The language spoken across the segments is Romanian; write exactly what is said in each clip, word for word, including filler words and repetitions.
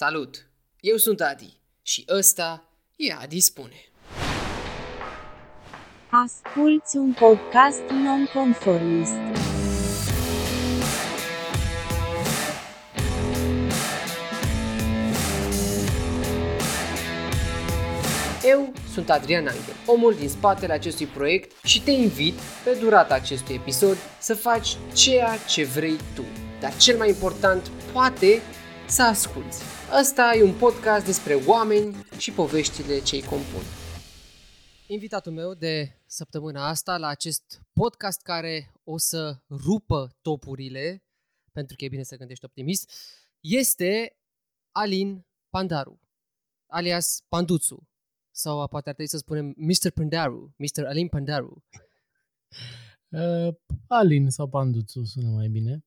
Salut! Eu sunt Adi și ăsta e Adi Spune. Asculți un podcast nonconformist. Eu sunt Adrian Angel, omul din spatele acestui proiect și te invit pe durata acestui episod să faci ceea ce vrei tu. Dar cel mai important, poate, să asculți. Ăsta e un podcast despre oameni și poveștile ce îi compun. Invitatul meu de săptămâna asta la acest podcast care o să rupă topurile, pentru că e bine să gândești optimist, este Alin Pandaru, alias Panduțu. Sau poate ar trebui să spunem mister Pandaru, mister Alin Pandaru. Uh, Alin sau Panduțu sună mai bine.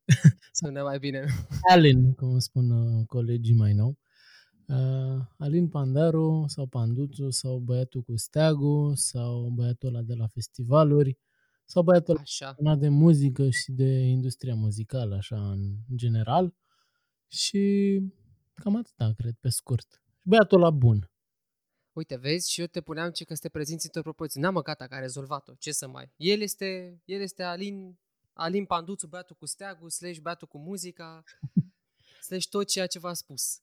Sună mai bine. Alin, cum spun uh, colegii mai nou. Uh, Alin Pandaru sau Panduțu sau băiatul cu steagul sau băiatul ăla de la festivaluri sau băiatul ăla de muzică și de industria muzicală, așa, în general. Și cam atâta, cred, pe scurt. Băiatul ăla bun. Uite, vezi, și eu te puneam ce că să te prezinți într-o propoziție. N-am gata că a rezolvat-o, ce să mai... El este, el este Alin, Alin Panduțu, băiatul cu steagul, slash băiatul cu muzica, slash tot ceea ce v-a spus.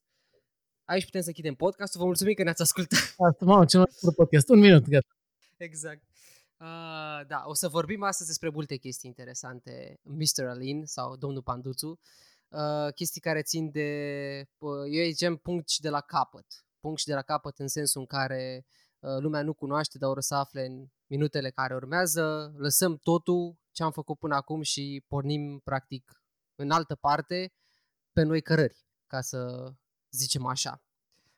Aici putem să închidem podcastul, vă mulțumim că ne-ați ascultat. Asta, mamă, ce mai scurt podcast, un minut, gata. Exact. Uh, da, o să vorbim astăzi despre multe chestii interesante, mister Alin sau domnul Panduțu, uh, chestii care țin de, eu îi zicem, punct de la capăt. Punct și de la capăt în sensul în care uh, lumea nu cunoaște, dar o să afle în minutele care urmează. Lăsăm totul ce am făcut până acum și pornim practic în altă parte pe noi cărări, ca să zicem așa.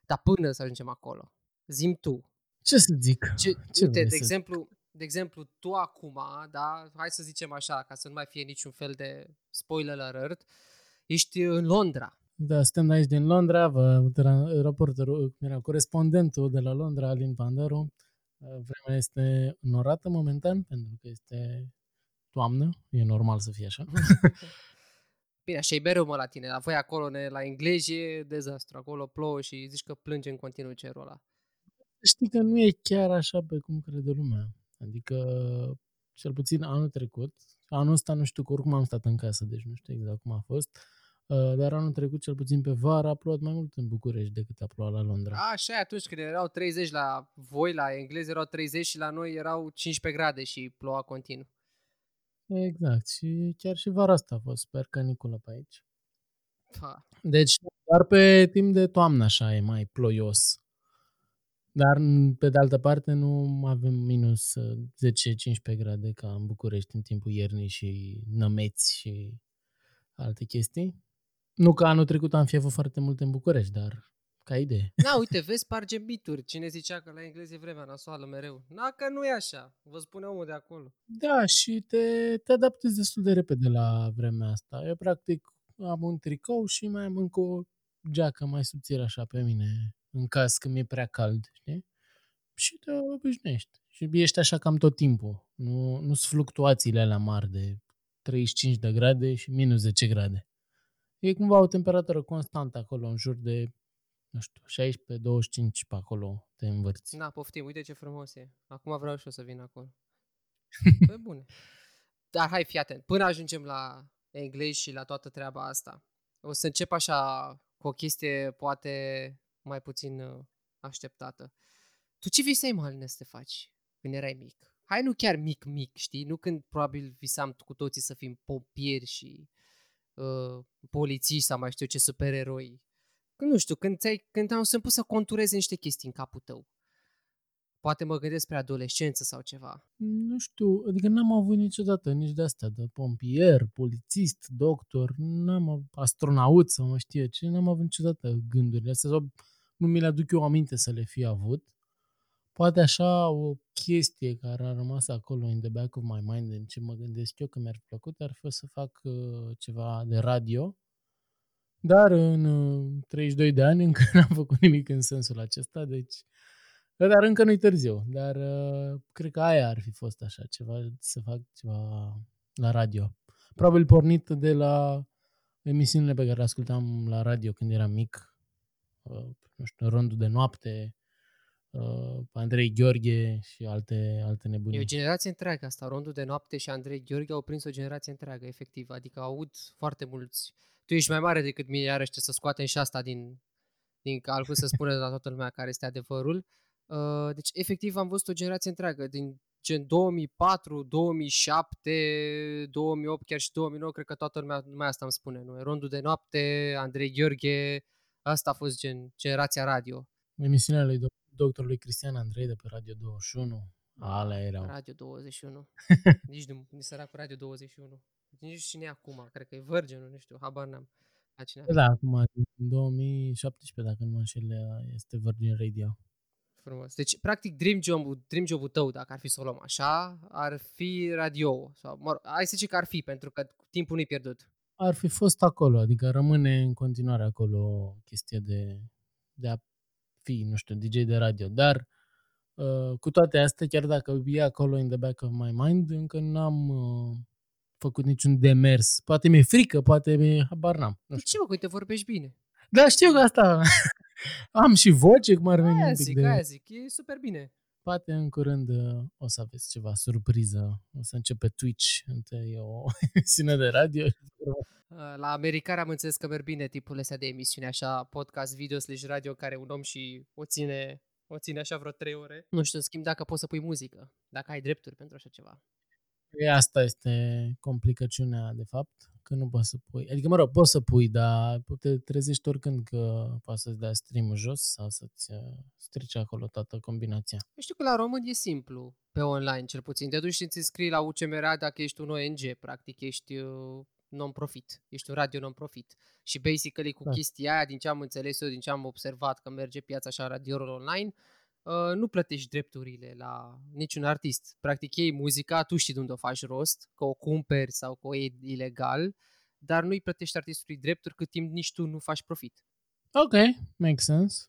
Dar până să ajungem acolo, zi-mi tu. Ce să zic? Ce, ce uite, de, să... exemplu, de exemplu, tu acum, da, hai să zicem așa, ca să nu mai fie niciun fel de spoiler alert, ești în Londra. Da, suntem aici din Londra, vă, raportorul, era corespondentul de la Londra, Alin Pandaru. Vremea este înorată momentan, pentru că este toamnă, e normal să fie așa. Bine, așa e mereu, mă, la tine, la voi acolo, ne, la englezi, e dezastru, acolo plouă și zici că plânge în continuu cerul ăla. Știi că nu e chiar așa pe cum crede lumea, adică cel puțin anul trecut, anul ăsta nu știu, că oricum am stat în casă, deci nu știu exact cum a fost. Dar anul trecut, cel puțin pe vară, a plouat mai mult în București decât a plouat la Londra. Așa, atunci când erau treizeci la voi, la englezi erau treizeci și la noi erau cincisprezece grade și ploua continuu. Exact, și chiar și vara asta a fost, sper, caniculă pe aici. Ha. Deci, dar pe timp de toamnă așa e mai ploios. Dar, pe de altă parte, nu avem minus zece cincisprezece grade ca în București în timpul iernii și nămeți și alte chestii. Nu că anul trecut am fi avut foarte mult în București, dar ca idee. Na, uite, vezi, spargem mituri. Cine zicea că la englezi e vremea nasoală mereu. Na, că nu e așa. Vă spune omul de acolo. Da, și te, te adaptezi destul de repede la vremea asta. Eu, practic, am un tricou și mai am încă o geacă mai subțire așa pe mine, în caz că mi-e prea cald, știi? Și te obișnuiești. Și ești așa cam tot timpul. Nu, nu sunt fluctuațiile alea mari de treizeci și cinci de grade și minus zece grade. E cumva o temperatură constantă acolo, în jur de, nu știu, șaisprezece douăzeci și cinci pe acolo te învârți. Da, poftim, uite ce frumos e. Acum vreau și eu să vin acolo. Păi bune. Dar hai, fii atent. Până ajungem la englezi și la toată treaba asta, o să încep așa cu o chestie poate mai puțin așteptată. Tu ce visai, Maline, să te faci când erai mic? Hai, nu chiar mic-mic, știi? Nu când probabil visam cu toții să fim pompieri și uh, polițiști sau mai știu ce supereroi. Când, nu știu, când, ți-ai, când am să-mi pus să contureze niște chestii în capul tău. Poate mă gândesc spre adolescență sau ceva. Nu știu, adică n-am avut niciodată nici de asta, de pompier, polițist, doctor, n-am avut, astronaut sau mă știe ce, n-am avut niciodată gândurile astea sau nu mi le aduc eu aminte să le fi avut. Poate așa o chestie care a rămas acolo in the back of my mind, în ce mă gândesc eu că mi-ar fi plăcut, ar fi să fac uh, ceva de radio. Dar în uh, treizeci și doi de ani încă n-am făcut nimic în sensul acesta, deci... Dar încă nu-i târziu, dar uh, cred că aia ar fi fost așa, ceva să fac ceva la radio. Probabil pornit de la emisiunile pe care le ascultam la radio când eram mic. nu știu, Rondul de noapte, Andrei Gheorghe și alte, alte nebunii. E o generație întreagă asta. Rondul de noapte și Andrei Gheorghe au prins o generație întreagă, efectiv. Adică aud foarte mulți. Tu ești mai mare decât mine, iarăși trebuie să scoatem și asta din, din calcul, să spunem la toată lumea care este adevărul. Deci, efectiv, am văzut o generație întreagă din gen două mii patru, două mii șapte, două mii opt, chiar și două mii nouă, cred că toată lumea numai asta îmi spune, nu? Rondul de noapte, Andrei Gheorghe, asta a fost gen generația radio. Emisiunea lui doctorului Cristian Andrei de pe Radio douăzeci și unu, alea erau. Radio douăzeci și unu. Nici nu, nici sărac cu Radio douăzeci și unu. Nici cine acum, cred că e Virgin, nu știu, habar n-am. Da, acum, în două mii șaptesprezece, dacă nu mă înșel, este Virgin Radio. Frumos. Deci, practic, dream job-ul, dream job-ul tău, dacă ar fi să o luăm așa, ar fi radio. Sau, mă rog, hai să zic că ar fi, pentru că timpul nu-i pierdut. Ar fi fost acolo, adică rămâne în continuare acolo o chestie de, de a fi, nu știu, D J de radio. Dar, uh, cu toate astea, chiar dacă e acolo in the back of my mind, încă n-am uh, făcut niciun demers. Poate mi-e frică, poate mi-e habar n-am. Nu știu. De ce, mă, că uite, vorbești bine. Da, știu că asta... Am și voce, cum ar veni aia un pic zic, de... Aia zic, e super bine. Poate în curând o să aveți ceva surpriză. O să începe Twitch, întâi o emisiune de radio. La americani am înțeles că merg bine tipul ăsta de emisiune, așa, podcast, video, slash radio, care un om și o ține, o ține așa vreo trei ore. Nu știu, în schimb, dacă poți să pui muzică, dacă ai drepturi pentru așa ceva. E, asta este complicăciunea, de fapt. Că nu poți să pui, adică mă rog, poți să pui, dar te trezești oricând că poți să-ți dai stream-ul jos sau să-ți strici acolo toată combinația. Știu că la român e simplu, pe online cel puțin. Te duci și îți scrii la U C M R A dacă ești un O N G, practic ești non-profit, ești un radio non-profit. Și basically cu da. Chestia aia, din ce am înțeles eu, din ce am observat că merge piața așa radio-ul online, nu plătești drepturile la niciun artist. Practic ei muzica, tu știi de unde o faci rost, că o cumperi sau că o iei ilegal, dar nu îi plătești artistului drepturi cât timp nici tu nu faci profit. Ok, makes sense.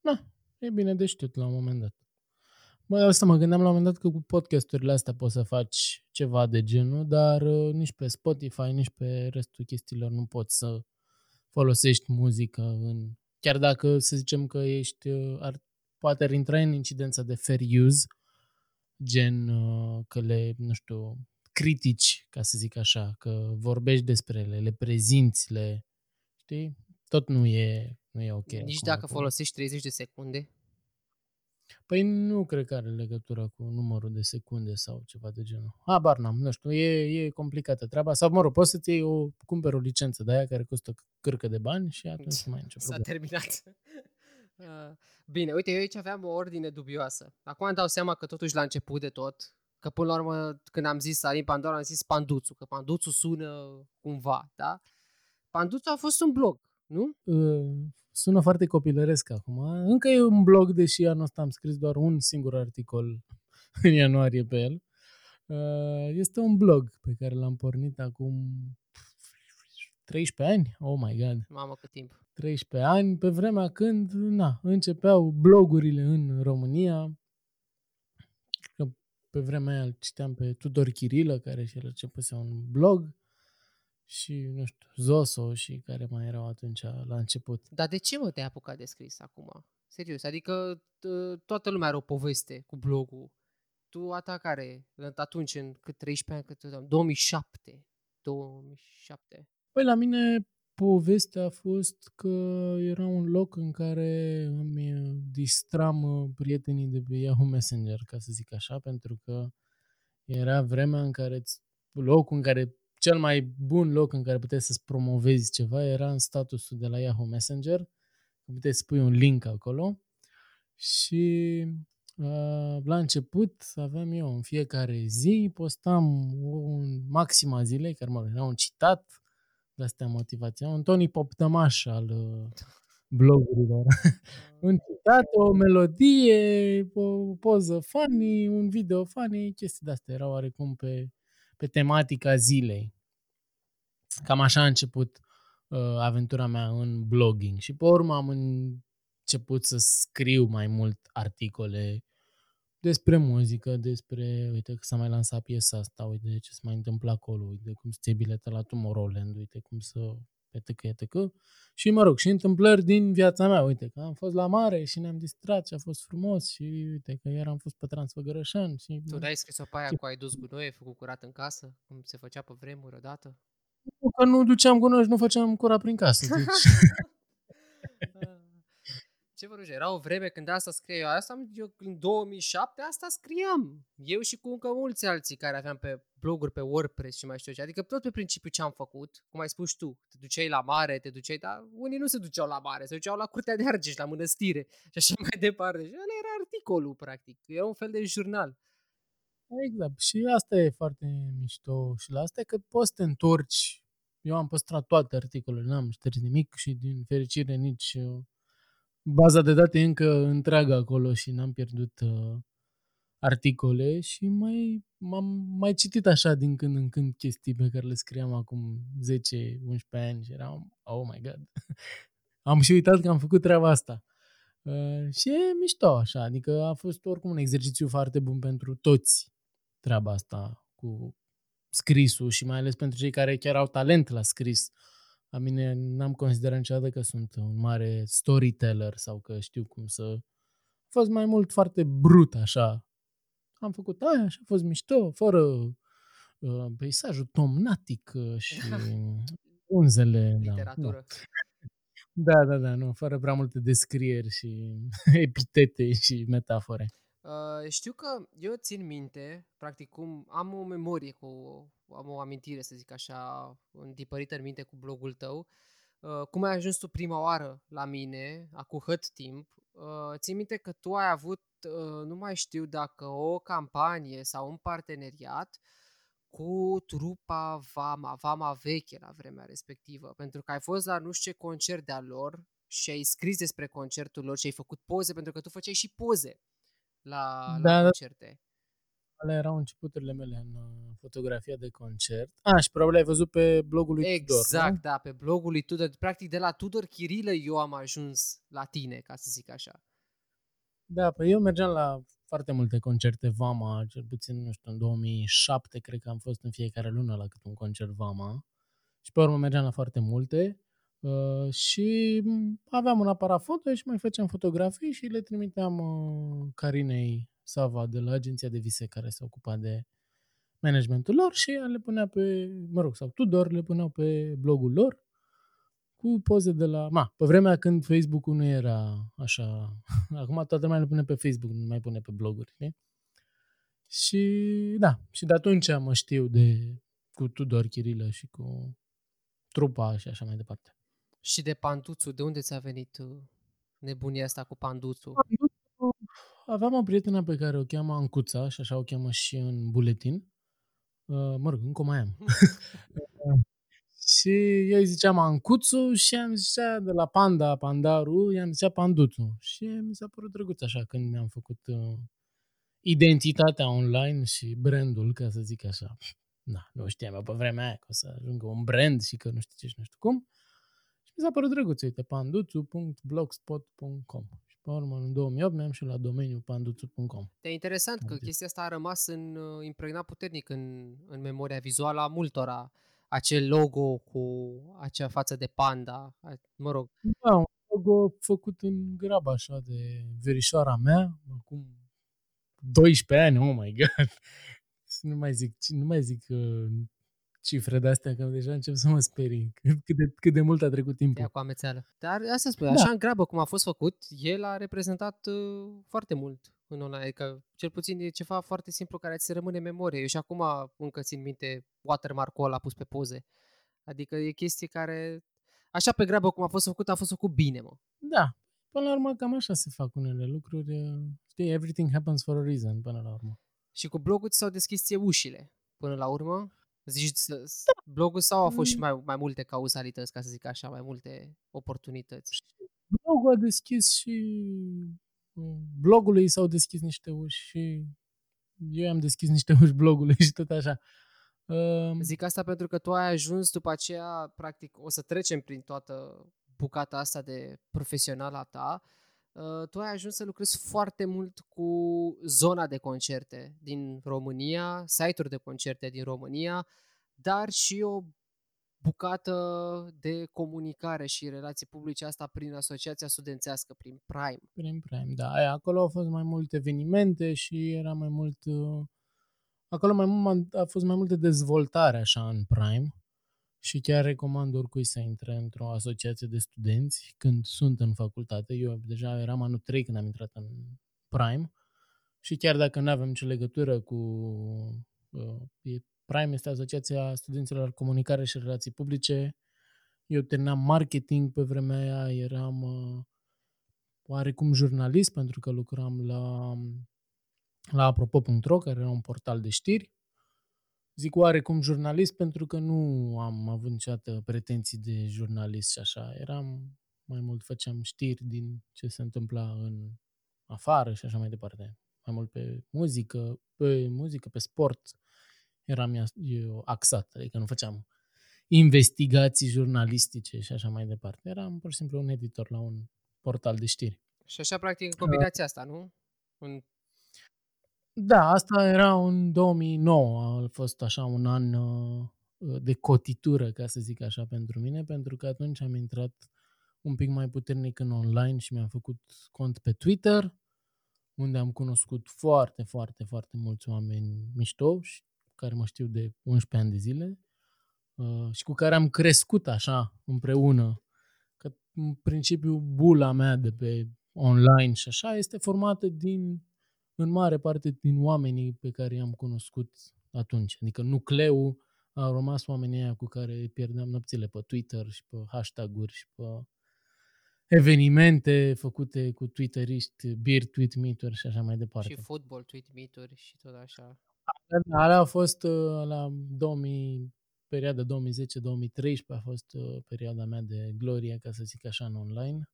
Da, e bine de știut la un moment dat. Băi, asta mă gândeam la un moment dat că cu podcasturile astea poți să faci ceva de genul, dar nici pe Spotify, nici pe restul chestiilor nu poți să folosești muzică în... Chiar dacă să zicem că ești artist, poate ar intra în incidența de fair use, gen că le, nu știu, critici, ca să zic așa, că vorbești despre ele, le prezinți, le, știi? Tot nu e, nu e ok. Nici dacă acolo folosești treizeci de secunde? Păi nu cred că are legătură cu numărul de secunde sau ceva de genul. Habar n-am, nu știu, e, e complicată treaba. Sau, mă rog, poți să-ți iei o, cumperi o licență de aia care costă cârcă de bani și atunci mai începe. S-a terminat. Bine, uite, eu aici aveam o ordine dubioasă. Acum îmi dau seama că totuși la început de tot, că până la urmă când am zis Alin Pandaru, am zis Panduțu, că Panduțu sună cumva, da? Panduțu a fost un blog, nu? Sună foarte copilăresc acum. Încă e un blog, deși anul ăsta am scris doar un singur articol în ianuarie pe el. Este un blog pe care l-am pornit acum treisprezece ani? Oh my god! Mamă, cât timp! treisprezece ani, pe vremea când na, începeau blogurile în România. Că pe vremea aia îl citeam pe Tudor Chirilă, care și el începuse un blog și, nu știu, Zoso și care mai erau atunci la început. Dar de ce mă te-ai apucat de scris acum? Serios, adică toată lumea are o poveste cu blogul. Tu a ta care, atunci, în cât treisprezece ani, cât două mii șapte. Păi la mine... Povestea a fost că era un loc în care îmi distram prietenii de pe Yahoo Messenger, ca să zic așa, pentru că era vremea în care locul în care, cel mai bun loc în care puteai să-ți promovezi ceva era în statusul de la Yahoo Messenger, puteai să pui un link acolo și la început aveam eu în fiecare zi, postam un maxim a zilei, care mă era un citat, de-astea motivația, un Tony Poptămaș al uh, blogurilor. Un citat, o melodie, o poză funny, un video funny, chestii de-astea erau oarecum pe, pe tematica zilei. Cam așa a început uh, aventura mea în blogging și pe urmă am început să scriu mai mult articole despre muzică, despre, uite că s-a mai lansat piesa asta, uite ce se mai întâmplă acolo, uite cum să ții biletă la Tomorrowland, uite cum să etc., etc. Și mă rog, și întâmplări din viața mea, uite, că am fost la mare și ne-am distrat și a fost frumos și uite că iar am fost pe Transfăgărășan. Și... Tu n-ai scris-o pe aia cu ai dus gunoi, ai făcut curat în casă, cum se făcea pe vremuri odată? Nu, că nu duceam gunoi și nu făceam curat prin casă. Deci... Ce vă ruge, era o vreme când asta scrieam, asta eu în două mii șapte asta scriam, eu și cu încă mulți alții care aveam pe bloguri, pe WordPress și mai știu ce, adică tot pe principiu ce am făcut, cum ai spus tu, te duceai la mare, te duceai, dar unii nu se duceau la mare, se duceau la Curtea de Argeș, la mănăstire și așa mai departe, și ăla era articolul practic, era un fel de jurnal. Exact, și asta e foarte mișto și la asta e că poți să te întorci, eu am păstrat toate articolele, n-am șters nimic și din fericire nici... Baza de date e încă întreagă acolo și n-am pierdut uh, articole și mai, m-am mai citit așa din când în când chestii pe care le scriam acum zece unsprezece ani și eram, oh my god, am și uitat că am făcut treaba asta. Uh, și e mișto așa, adică a fost oricum un exercițiu foarte bun pentru toți treaba asta cu scrisul și mai ales pentru cei care chiar au talent la scris. A mine n-am considerat niciodată că sunt un mare storyteller sau că știu cum să... A fost mai mult foarte brut așa. Am făcut aia și a fost mișto, fără uh, peisajul tomnatic și unzele. Literatură. Da, da, da, da, nu, fără prea multe descrieri și epitete și metafore. Uh, știu că eu țin minte, practic cum am o memorie cu... am o amintire, să zic așa, întipărită în minte cu blogul tău. Uh, cum ai ajuns tu prima oară la mine, acu hăt timp, uh, ții minte că tu ai avut, uh, nu mai știu dacă o campanie sau un parteneriat cu trupa Vama, Vama Veche la vremea respectivă, pentru că ai fost la nu știu ce concert de-a lor și ai scris despre concertul lor și ai făcut poze, pentru că tu făceai și poze la, la da, concerte. Alea erau începuturile mele în fotografia de concert. Ah, și probabil ai văzut pe blogul lui exact, Tudor. Exact, da, pe blogul lui Tudor. Practic de la Tudor Chirilă eu am ajuns la tine, ca să zic așa. Da, păi eu mergeam la foarte multe concerte Vama, cel puțin, nu știu, în două mii șapte cred că am fost în fiecare lună la cât un concert Vama. Și pe urmă mergeam la foarte multe uh, și aveam un aparat foto și mai făceam fotografii și le trimiteam uh, Carinei Sava de la agenția de vise care se ocupa de managementul lor și ea le punea pe, mă rog, sau Tudor le puneau pe blogul lor cu poze de la... Ma, pe vremea când Facebook-ul nu era așa... Acum toată lumea le pune pe Facebook, nu mai pune pe bloguri. Ne? Și da, și de atunci mă știu de cu Tudor Chirilă și cu trupa și așa mai departe. Și de Panduțu, de unde ți-a venit nebunia asta cu Panduțu? Panduțu. Aveam o prietenă pe care o cheamă Ancuța și așa o cheamă și în buletin. Mă rog, încă mai am. Și eu îi ziceam Ancuțu și am zicea de la Panda, Pandaru, i-am zicea Panduțu. Și mi s-a părut drăguț așa când mi-am făcut uh, identitatea online și brandul, ca să zic așa. Na, nu știam pe vremea aia că o să ajungă un brand și că nu știu ce și nu știu cum. Și mi s-a părut drăguț, uite, panduțu punct blogspot punct com. Pe urmă, în două mii opt mi-am și la domeniul panduțu punct com. E interesant că chestia asta a rămas în, impregnat puternic în, în memoria vizuală a multora. Acel logo cu acea față de panda, mă rog. Da, un logo făcut în grabă așa de verișoara mea, acum doisprezece ani, oh my god. Nu mai zic, nu mai zic cifre de-astea, că deja încep să mă sperii cât de, cât de mult a trecut timpul. Ia cu amețeală. Dar asta spune, da. Așa în grabă cum a fost făcut, el a reprezentat uh, foarte mult în online, adică cel puțin e ceva foarte simplu care ți se rămâne în memorie. Eu și acum încă țin minte watermark-ul ăla pus pe poze. Adică e chestie care, așa pe grabă cum a fost făcut, a fost făcut bine, mă. Da, până la urmă cam așa se fac unele lucruri. Știi, everything happens for a reason, până la urmă. Și cu blogul ți s-au deschis ție ușile, până la urmă. Zici, blogul sau au fost și mai, mai multe cauzalități, ca să zic așa, mai multe oportunități? Blogul a deschis și blogului s-au deschis niște uși și eu am deschis niște uși blogului și tot așa. Zic asta pentru că tu ai ajuns după aceea, practic, o să trecem prin toată bucata asta de profesionala ta. Tu ai ajuns să lucrezi foarte mult cu zona de concerte din România, site-uri de concerte din România, dar și o bucată de comunicare și relații publice, asta prin Asociația Studențească, prin Prime. Prin Prime, da. Acolo au fost mai multe evenimente și era mai mult... Acolo mai mult, a fost mai multă dezvoltare așa în Prime și chiar recomand oricui să intre într-o asociație de studenți când sunt în facultate. Eu deja eram anul trei când am intrat în Prime și chiar dacă nu avem nicio legătură cu... Prime este Asociația Studenților Comunicare și Relații Publice. Eu terminam marketing pe vremea aia, eram oarecum jurnalist pentru că lucram la, la apropo punct ro, care era un portal de știri. Zic oarecum jurnalist pentru că nu am avut niciodată pretenții de jurnalist și așa. Eram, mai mult făceam știri din ce se întâmpla în afară și așa mai departe. Mai mult pe muzică, pe muzică, pe sport. Eram eu axat, adică nu făceam investigații jurnalistice și așa mai departe. Eram pur și simplu un editor la un portal de știri. Și așa, practic, combinația asta, nu? Un... Da, asta era în două mii nouă. A fost așa un an de cotitură, ca să zic așa, pentru mine, pentru că atunci am intrat un pic mai puternic în online și mi-am făcut cont pe Twitter, unde am cunoscut foarte, foarte, foarte mulți oameni mișto și care mă știu de unsprezece ani de zile și cu care am crescut așa împreună. Că în principiu bula mea de pe online și așa este formată din, în mare parte din oamenii pe care i-am cunoscut atunci. Adică nucleul a rămas oamenii aia cu care pierdeam nopțile pe Twitter și pe hashtag-uri și pe evenimente făcute cu twitteriști, beer tweet meet-uri și așa mai departe. Și fotbal tweet meet-uri și tot așa. Alea a fost la două mii, perioada două mii zece două mii treisprezece, a fost perioada mea de glorie, ca să zic așa, în online,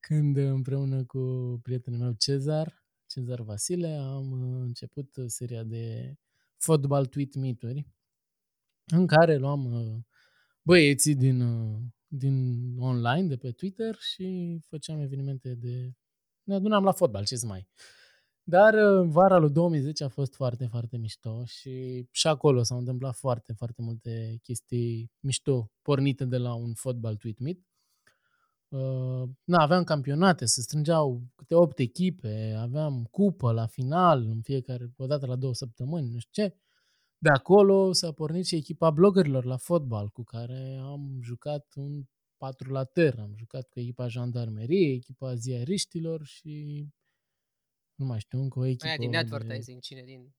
când împreună cu prietenul meu Cezar, Cezar Vasile, am început seria de fotbal tweet meet-uri, în care luam băieții din, din online, de pe Twitter și făceam evenimente de... Ne adunam la fotbal, ce-ți mai... Dar vara lui două mii zece a fost foarte, foarte mișto și și acolo s-au întâmplat foarte, foarte multe chestii mișto pornite de la un fotbal tweet meet. Na, aveam campionate, se strângeau câte opt echipe, aveam cupă la final, în fiecare, o dată la două săptămâni, nu știu ce. De acolo s-a pornit și echipa bloggerilor la fotbal, cu care am jucat un patru la ter, am jucat cu echipa jandarmeriei, echipa ziariștilor și... Nu mai știu, încă o echipă... Aia din advertising, de... cine din...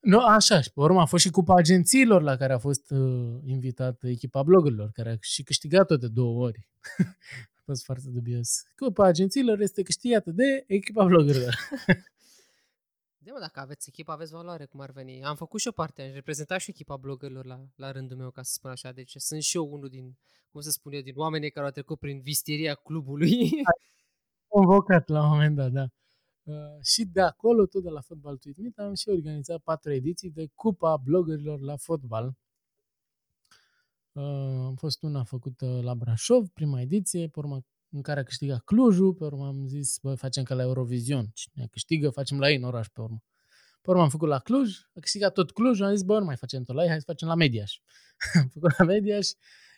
Nu, așa, și pe urmă a fost și cupa agențiilor la care a fost uh, invitată echipa bloggerilor, care a și câștigat-o de două ori. A fost foarte dubios. Cupa agențiilor este câștigată de echipa bloggerilor. De mă, dacă aveți echipa, aveți valoare, cum ar veni. Am făcut și o parte, am reprezentat și echipa bloggerilor la, la rândul meu, ca să spun așa. Deci sunt și eu unul din, cum să spun eu, din oamenii care au trecut prin visteria clubului. Convocat la un moment dat, da. Uh, și de acolo, tot de la fotbal tweet meet, am și organizat patru ediții de Cupa Bloggerilor la fotbal. Uh, am fost una făcută la Brașov, prima ediție, pe urmă în care a câștigat Clujul, pe urmă am zis, bă, facem ca la Eurovision, cine câștigă, facem la ei în oraș, pe urmă. Pe urmă am făcut la Cluj, a câștigat tot Clujul, am zis, bă, nu mai facem tot la ei, hai să facem la Mediaș. Am făcut la Mediaș,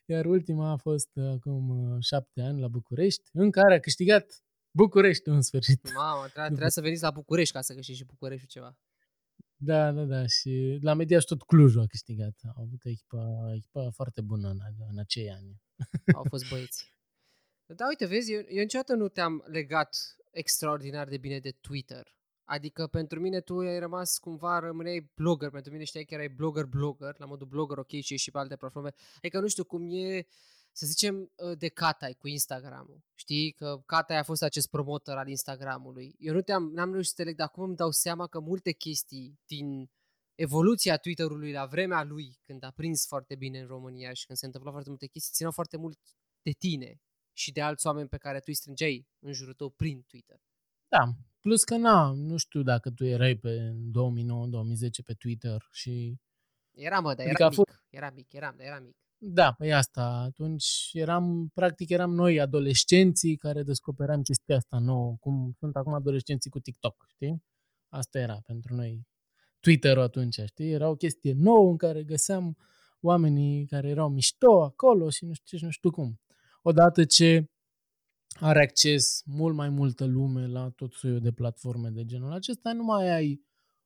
iar ultima a fost acum șapte ani la București, în care a câștigat București, în sfârșit. Mamă, trebuie să veniți la București ca să câștigi și Bucureștiul ceva. Da, da, da. Și la Mediaș tot Clujul a câștigat. Au avut echipa, echipa foarte bună în, în acei ani. Au fost băieți. Da, uite, vezi, eu, eu niciodată nu te-am legat extraordinar de bine de Twitter. Adică pentru mine tu ai rămas cumva, rămâneai blogger. Pentru mine știai că erai blogger-blogger, la modul blogger, ok, și și pe alte platforme. Adică nu știu cum e... Să zicem de Katai cu Instagram-ul. Știi că Katai a fost acest promotor al Instagram-ului. Eu nu te-am, n-am reușit să te leg, dar acum îmi dau seama că multe chestii din evoluția Twitter-ului la vremea lui, când a prins foarte bine în România și când se întâmplau foarte multe chestii, țineau foarte mult de tine și de alți oameni pe care tu îi strângeai în jurul tău prin Twitter. Da, plus că na, nu știu dacă tu erai pe două mii nouă două mii zece pe Twitter și... Era mă, dar adică era, mic, fost... era mic, era mic, era mic. Da, păi asta. Atunci eram, practic eram noi adolescenții care descoperam chestia asta nouă, cum sunt acum adolescenții cu TikTok, știi? Asta era pentru noi Twitter-ul atunci, știi? Era o chestie nouă în care găseam oamenii care erau mișto acolo și nu știu ce, nu știu cum. Odată ce are acces mult mai multă lume la tot soiul de platforme de genul acesta, nu mai ai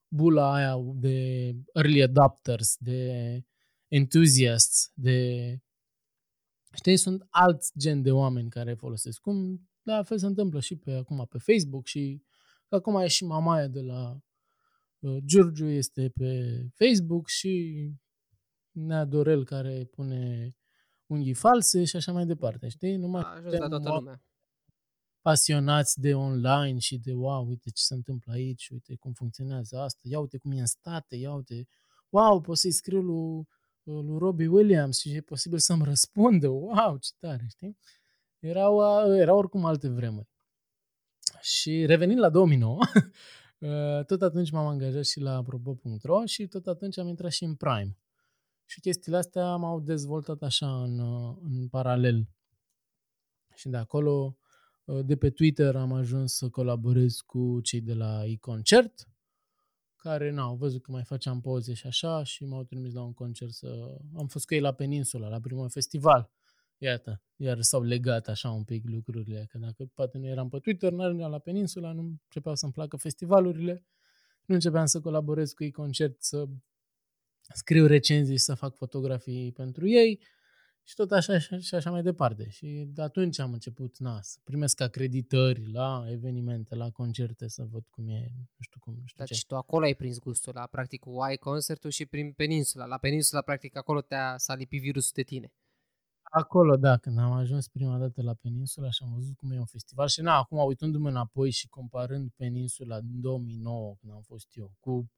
bula aia de early adopters, de enthusiasts, de... Știi, sunt alți gen de oameni care folosesc. Cum la fel se întâmplă și pe acum pe Facebook și acum e și mamaia de la Giurgiu este pe Facebook și Nea Dorel care pune unghii false și așa mai departe, știi? Numai a ajuns la toată lumea. Pasionați de online și de wow, uite ce se întâmplă aici, uite cum funcționează asta, ia uite cum e în state, ia uite, wow, pot să-i scriu lui, lui Robbie Williams și e posibil să-mi răspundă, wow, ce tare, știi? Erau, erau oricum alte vremuri. Și revenind la două mii nouă, tot atunci m-am angajat și la apropo punct ro și tot atunci am intrat și în Prime. Și chestiile astea m-au dezvoltat așa în, în paralel. Și de acolo, de pe Twitter, am ajuns să colaborez cu cei de la iConcert, care n-au văzut că mai faceam poze și așa și m-au trimis la un concert să... Am fost cu ei la Peninsula, la primul festival. Iată, iar s-au legat așa un pic lucrurile, că dacă poate nu eram pe Twitter, nu eram la Peninsula, nu începeau să-mi placă festivalurile, nu începeam să colaborez cu ei concert, să scriu recenzii și să fac fotografii pentru ei și tot așa și așa mai departe. Și de atunci am început na, să primesc acreditări la evenimente, la concerte, să văd cum e, nu știu cum, nu știu ce. Deci tu acolo ai prins gustul, la practic cu iConcertul și prin Peninsula. La Peninsula, practic, acolo te-a s-a lipit virusul de tine. Acolo, da, când am ajuns prima dată la Peninsula și am văzut cum e un festival și na, acum uitându-mă înapoi și comparând Peninsula din două mii nouă, când am fost eu, cu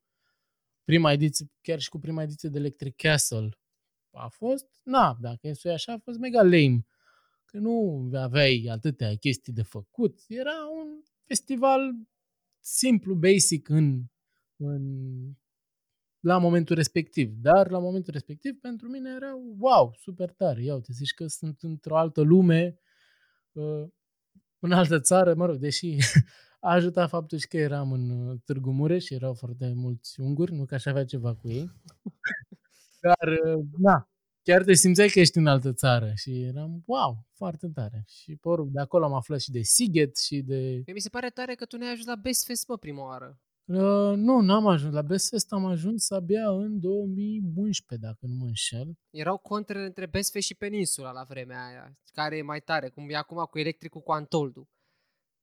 prima ediție, chiar și cu prima ediție de Electric Castle, a fost, na, dacă e să așa, a fost mega lame, că nu aveai atâtea chestii de făcut, era un festival simplu, basic în, în la momentul respectiv, dar la momentul respectiv pentru mine era wow, super tare, ia uite, zici că sunt într-o altă lume, în altă țară, mă rog, deși a ajutat faptul și că eram în Târgu Mureș și erau foarte mulți unguri, nu că aș avea ceva cu ei, dar, da, chiar te simțeai că ești în altă țară și eram wow, foarte tare și por, de acolo am aflat și de Sighet și de... Mi se pare tare că tu ne-ai ajuns la Best Fest, mă, prima oară. Uh, nu, n-am ajuns. La Best Fest am ajuns abia în două mii unsprezece, dacă nu mă înșel. Erau contrele între Best Fest și Peninsula la vremea aia, care e mai tare, cum e acum cu Electricul, cu Untold-ul.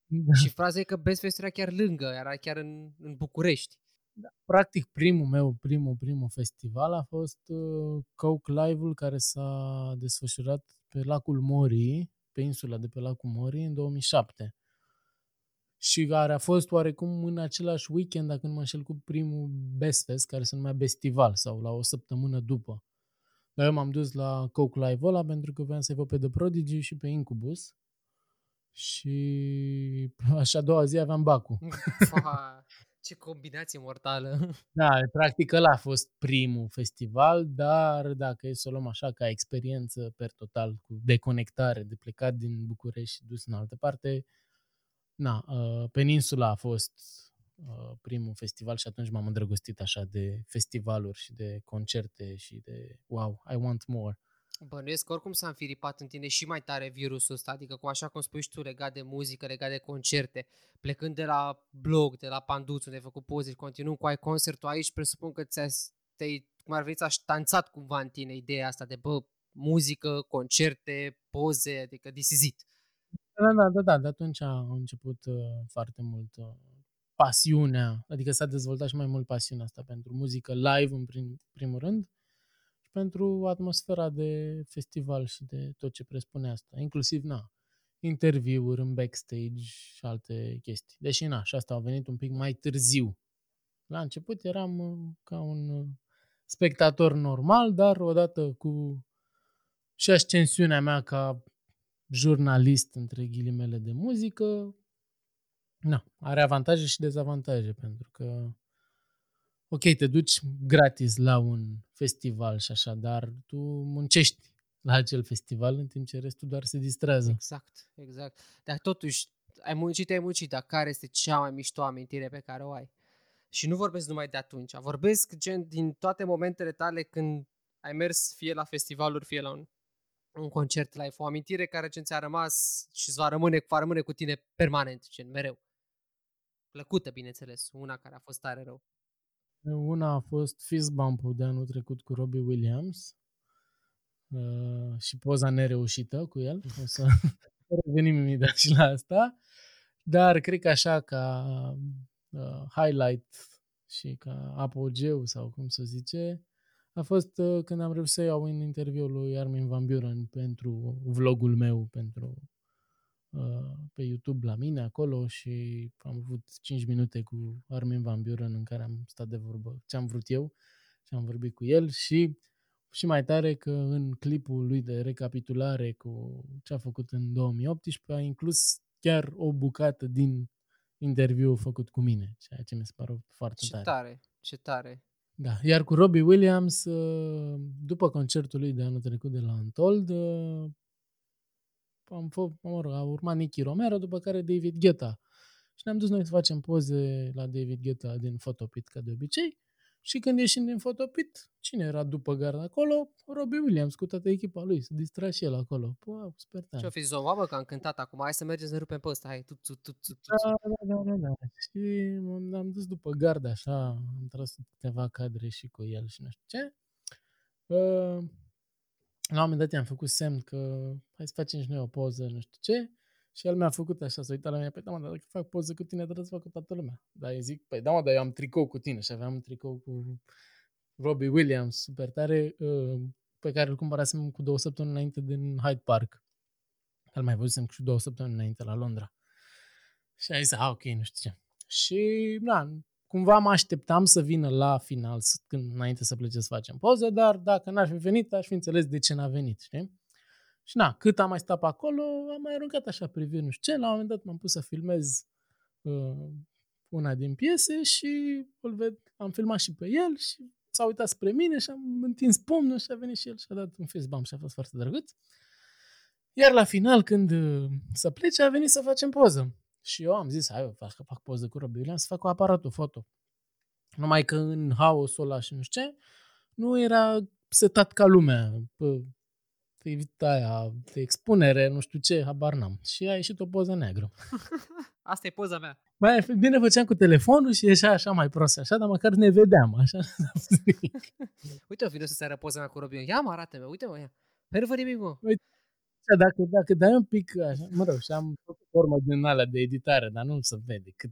Da. Și fraza e că Best Fest era chiar lângă, era chiar în, în București. Da. Practic primul meu, primul, primul festival a fost uh, Coke Live-ul care s-a desfășurat pe lacul Morii, pe insula de pe lacul Morii, în două mii șapte. Și care a fost oarecum în același weekend, dacă nu mă înșel, cu primul Best Fest, care se numea Bestival, sau la o săptămână după. Dar eu m-am dus la Coke Live-ul ăla pentru că voiam să-i văd pe The Prodigy și pe Incubus. Și așa a doua zi aveam bacul. Ufa, ce combinație mortală! Da, practic ăla a fost primul festival, dar dacă e să o luăm așa ca experiență per total, cu deconectare, de plecat din București și dus în altă parte... Na, uh, Peninsula a fost uh, primul festival și atunci m-am îndrăgostit așa de festivaluri și de concerte și de wow, I want more. Bănuiesc că oricum s-a înfiripat în tine și mai tare virusul ăsta, adică cu așa cum spui și tu, legat de muzică, legat de concerte, plecând de la blog, de la Panduț, unde ai făcut poze și continuând cu iConcertul aici, presupun că ți-a, te-ai, cum ar veni, ți-a ștanțat cumva în tine ideea asta de bă, muzică, concerte, poze, adică this is it. Da, da, da, da, de atunci a început uh, foarte mult uh, pasiunea, adică s-a dezvoltat și mai mult pasiunea asta pentru muzică live în prim, primul rând și pentru atmosfera de festival și de tot ce presupune asta, inclusiv, na, interviuri în backstage și alte chestii. Deși, na, și asta a venit un pic mai târziu. La început eram uh, ca un uh, spectator normal, dar odată cu și ascensiunea mea ca jurnalist, între ghilimele, de muzică, na, are avantaje și dezavantaje, pentru că, ok, te duci gratis la un festival și așa, dar tu muncești la acel festival în timp ce restul doar se distrează. Exact, exact. Dar totuși, ai muncit, ai muncit, dar care este cea mai mișto amintire pe care o ai? Și nu vorbesc numai de atunci, vorbesc gen din toate momentele tale când ai mers fie la festivaluri, fie la un, un concert live, o amintire care ce ți-a rămas și va rămâne, va rămâne cu tine permanent, gen, mereu. Plăcută, bineînțeles, una care a fost tare rău. Una a fost fist bump-ul de anul trecut cu Robbie Williams uh, și poza nereușită cu el. O să revenim imediat și la asta. Dar cred că așa ca uh, highlight și ca apogeu sau cum să zice, a fost uh, când am reușit să iau în interviul lui Armin Van Buuren pentru vlogul meu, pentru pe YouTube la mine acolo, și am avut cinci minute cu Armin Van Buuren în care am stat de vorbă ce am vrut eu și am vorbit cu el și, și mai tare că în clipul lui de recapitulare cu ce a făcut în două mii optsprezece a inclus chiar o bucată din interviul făcut cu mine, ceea ce mi se pare foarte tare. Ce tare, ce tare. Da, iar cu Robbie Williams, după concertul lui de anul trecut de la Untold, Am fă, mă rog, a urmat Nicky Romero, după care David Guetta. Și ne-am dus noi să facem poze la David Guetta din Photopit, ca de obicei. Și când ieșim din Photopit, cine era după gard acolo? Robbie Williams, cu toată echipa lui. Se distra și el acolo. Păi, super tare. Ce-o fi zomba, bă, că am cântat acum. Hai să mergem să ne rupem pe ăsta. Hai, tup, tup, tup, tup. Da, da, da, da. Și am dus după gard, așa. Am tras câteva cadre și cu el și nu știu ce. Uh... La un moment dat i-am făcut semn că hai să facem și noi o poză, nu știu ce, și el mi-a făcut așa, s-a uitat la mine, păi da mă, dar dacă fac poză cu tine, trebuie să fac cu toată lumea. Dar îi zic, păi da mă, dar eu am tricou cu tine, și aveam un tricou cu Robbie Williams, super tare, pe care îl cumpărasem cu două săptămâni înainte din Hyde Park. Îl mai văzusem cu două săptămâni înainte la Londra. Și a zis, ah, ok, nu știu ce. Și, da, cumva mă așteptam să vină la final, când, înainte să plece să facem poză, dar dacă n-ar fi venit, aș fi înțeles de ce n-a venit, știi? Și na, cât am mai stat pe acolo, am mai aruncat așa priviri, nu știu ce, la un moment dat m-am pus să filmez uh, una din piese și îl ved, am filmat și pe el și s-a uitat spre mine și am întins pumnul și a venit și el și a dat un fist bump și a fost foarte drăguț. Iar la final, când uh, să plece, a venit să facem poză. Și eu am zis, hai, eu fac, fac poză cu Robbie Williams, să fac cu aparatul foto. Numai că în haosul ăla și nu știu ce, nu era setat ca lumea. Te evita aia, te expunere, nu știu ce, habar n-am. Și a ieșit o poză neagră. Asta e poza mea. Mai bine făceam cu telefonul și ieșea așa mai prost, așa, dar măcar ne vedeam, așa. Uite-o, vine o să-ți ară poza mea cu Robbie. Ia mă, arată-mă, uite-mă, ia. Păi nu văd nimic, mă. Uite. Dacă, dacă dai un pic, așa, mă rog, și am făcut formă din alea de editare, dar nu se vede cât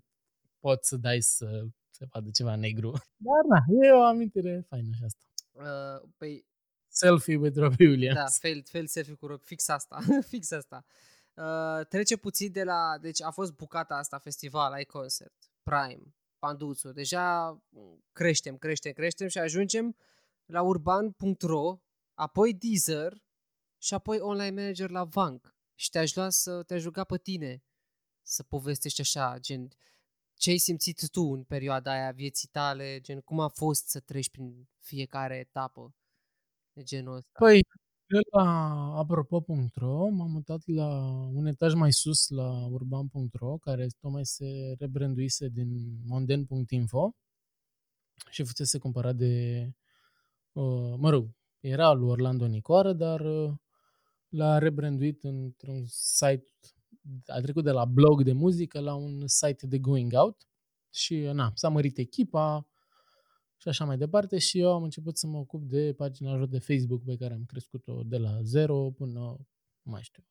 poți să dai să se vadă ceva negru. Dar na, e o amintire faină și asta. Uh, păi... Selfie with Robbie Williams. Da, fail, fail selfie cu Robbie, fix asta, fix asta. Uh, trece puțin de la, deci a fost bucata asta, festival, ai concert, Prime, Panduțu, deja creștem, creștem, creștem și ajungem la urban punct ro, apoi Deezer, și apoi online manager la V A N C și te-aș lua să te-aș ruga pe tine să povestești așa, gen, ce ai simțit tu în perioada aia vieții tale, gen, cum a fost să treci prin fiecare etapă de genul ăsta? Păi, de la apropo punct ro m-am mutat la un etaj mai sus la urban punct ro, care tocmai se rebranduise din monden punct info și fusese cumpărat de, uh, mă rog, era lui Orlando Nicoară, dar... Uh, l-a rebranduit într-un site, a trecut de la blog de muzică la un site de going out și na, s-a mărit echipa și așa mai departe și eu am început să mă ocup de pagina lor de Facebook pe care am crescut-o de la zero până, nu mai știu,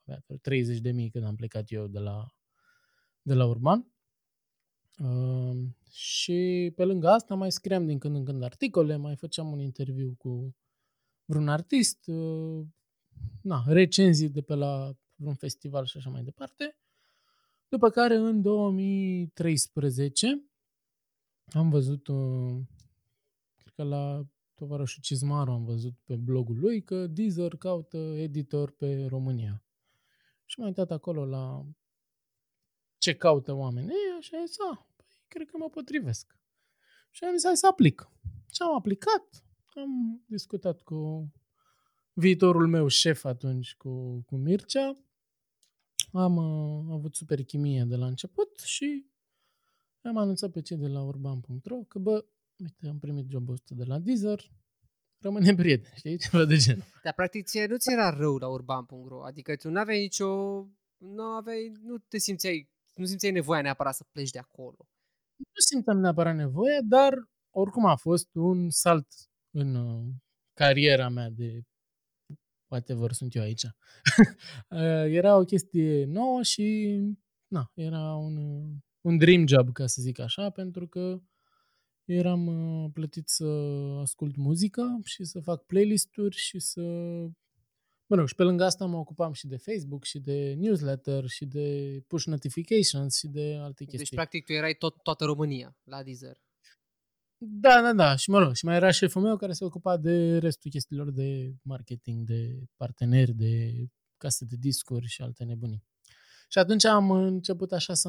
treizeci de mii când am plecat eu de la, de la Urban. Uh, și pe lângă asta mai scriam din când în când articole, mai făceam un interviu cu vreun artist, uh, na, recenzii de pe la un festival și așa mai departe. După care în două mii treisprezece am văzut, cred că la tovarășul Cizmaru am văzut pe blogul lui că Deezer caută editor pe România. Și m-am uitat acolo la ce caută oamenii și am zis, a, păi, cred că mă potrivesc. Și am zis, hai să aplic. Și am aplicat, am discutat cu viitorul meu șef atunci cu, cu Mircea, am uh, avut super chimie de la început și am anunțat pe cei de la urban punct ro că, bă, uite, am primit jobul ăsta de la Deezer, rămânem prieteni, știi? Ceva de genul. Dar practic ție nu ți era rău la urban punct ro, adică tu n-aveai nicio... Nu aveai, nu te simțeai, nu simțeai nevoia neapărat să pleci de acolo. Nu simțeam neapărat nevoia, dar oricum a fost un salt în uh, cariera mea de whatever sunt eu aici. Era o chestie nouă și na, era un, un dream job, ca să zic așa, pentru că eram uh, plătit să ascult muzică și să fac playlist-uri și să... Mă rog, și pe lângă asta mă ocupam și de Facebook, și de newsletter, și de push notifications, și de alte chestii. Deci, practic, tu erai tot, toată România la Deezer. Da, da, da. Și mă rog, și mai era șeful meu care se ocupa de restul chestiilor de marketing, de parteneri, de case de discuri și alte nebunii. Și atunci am început așa să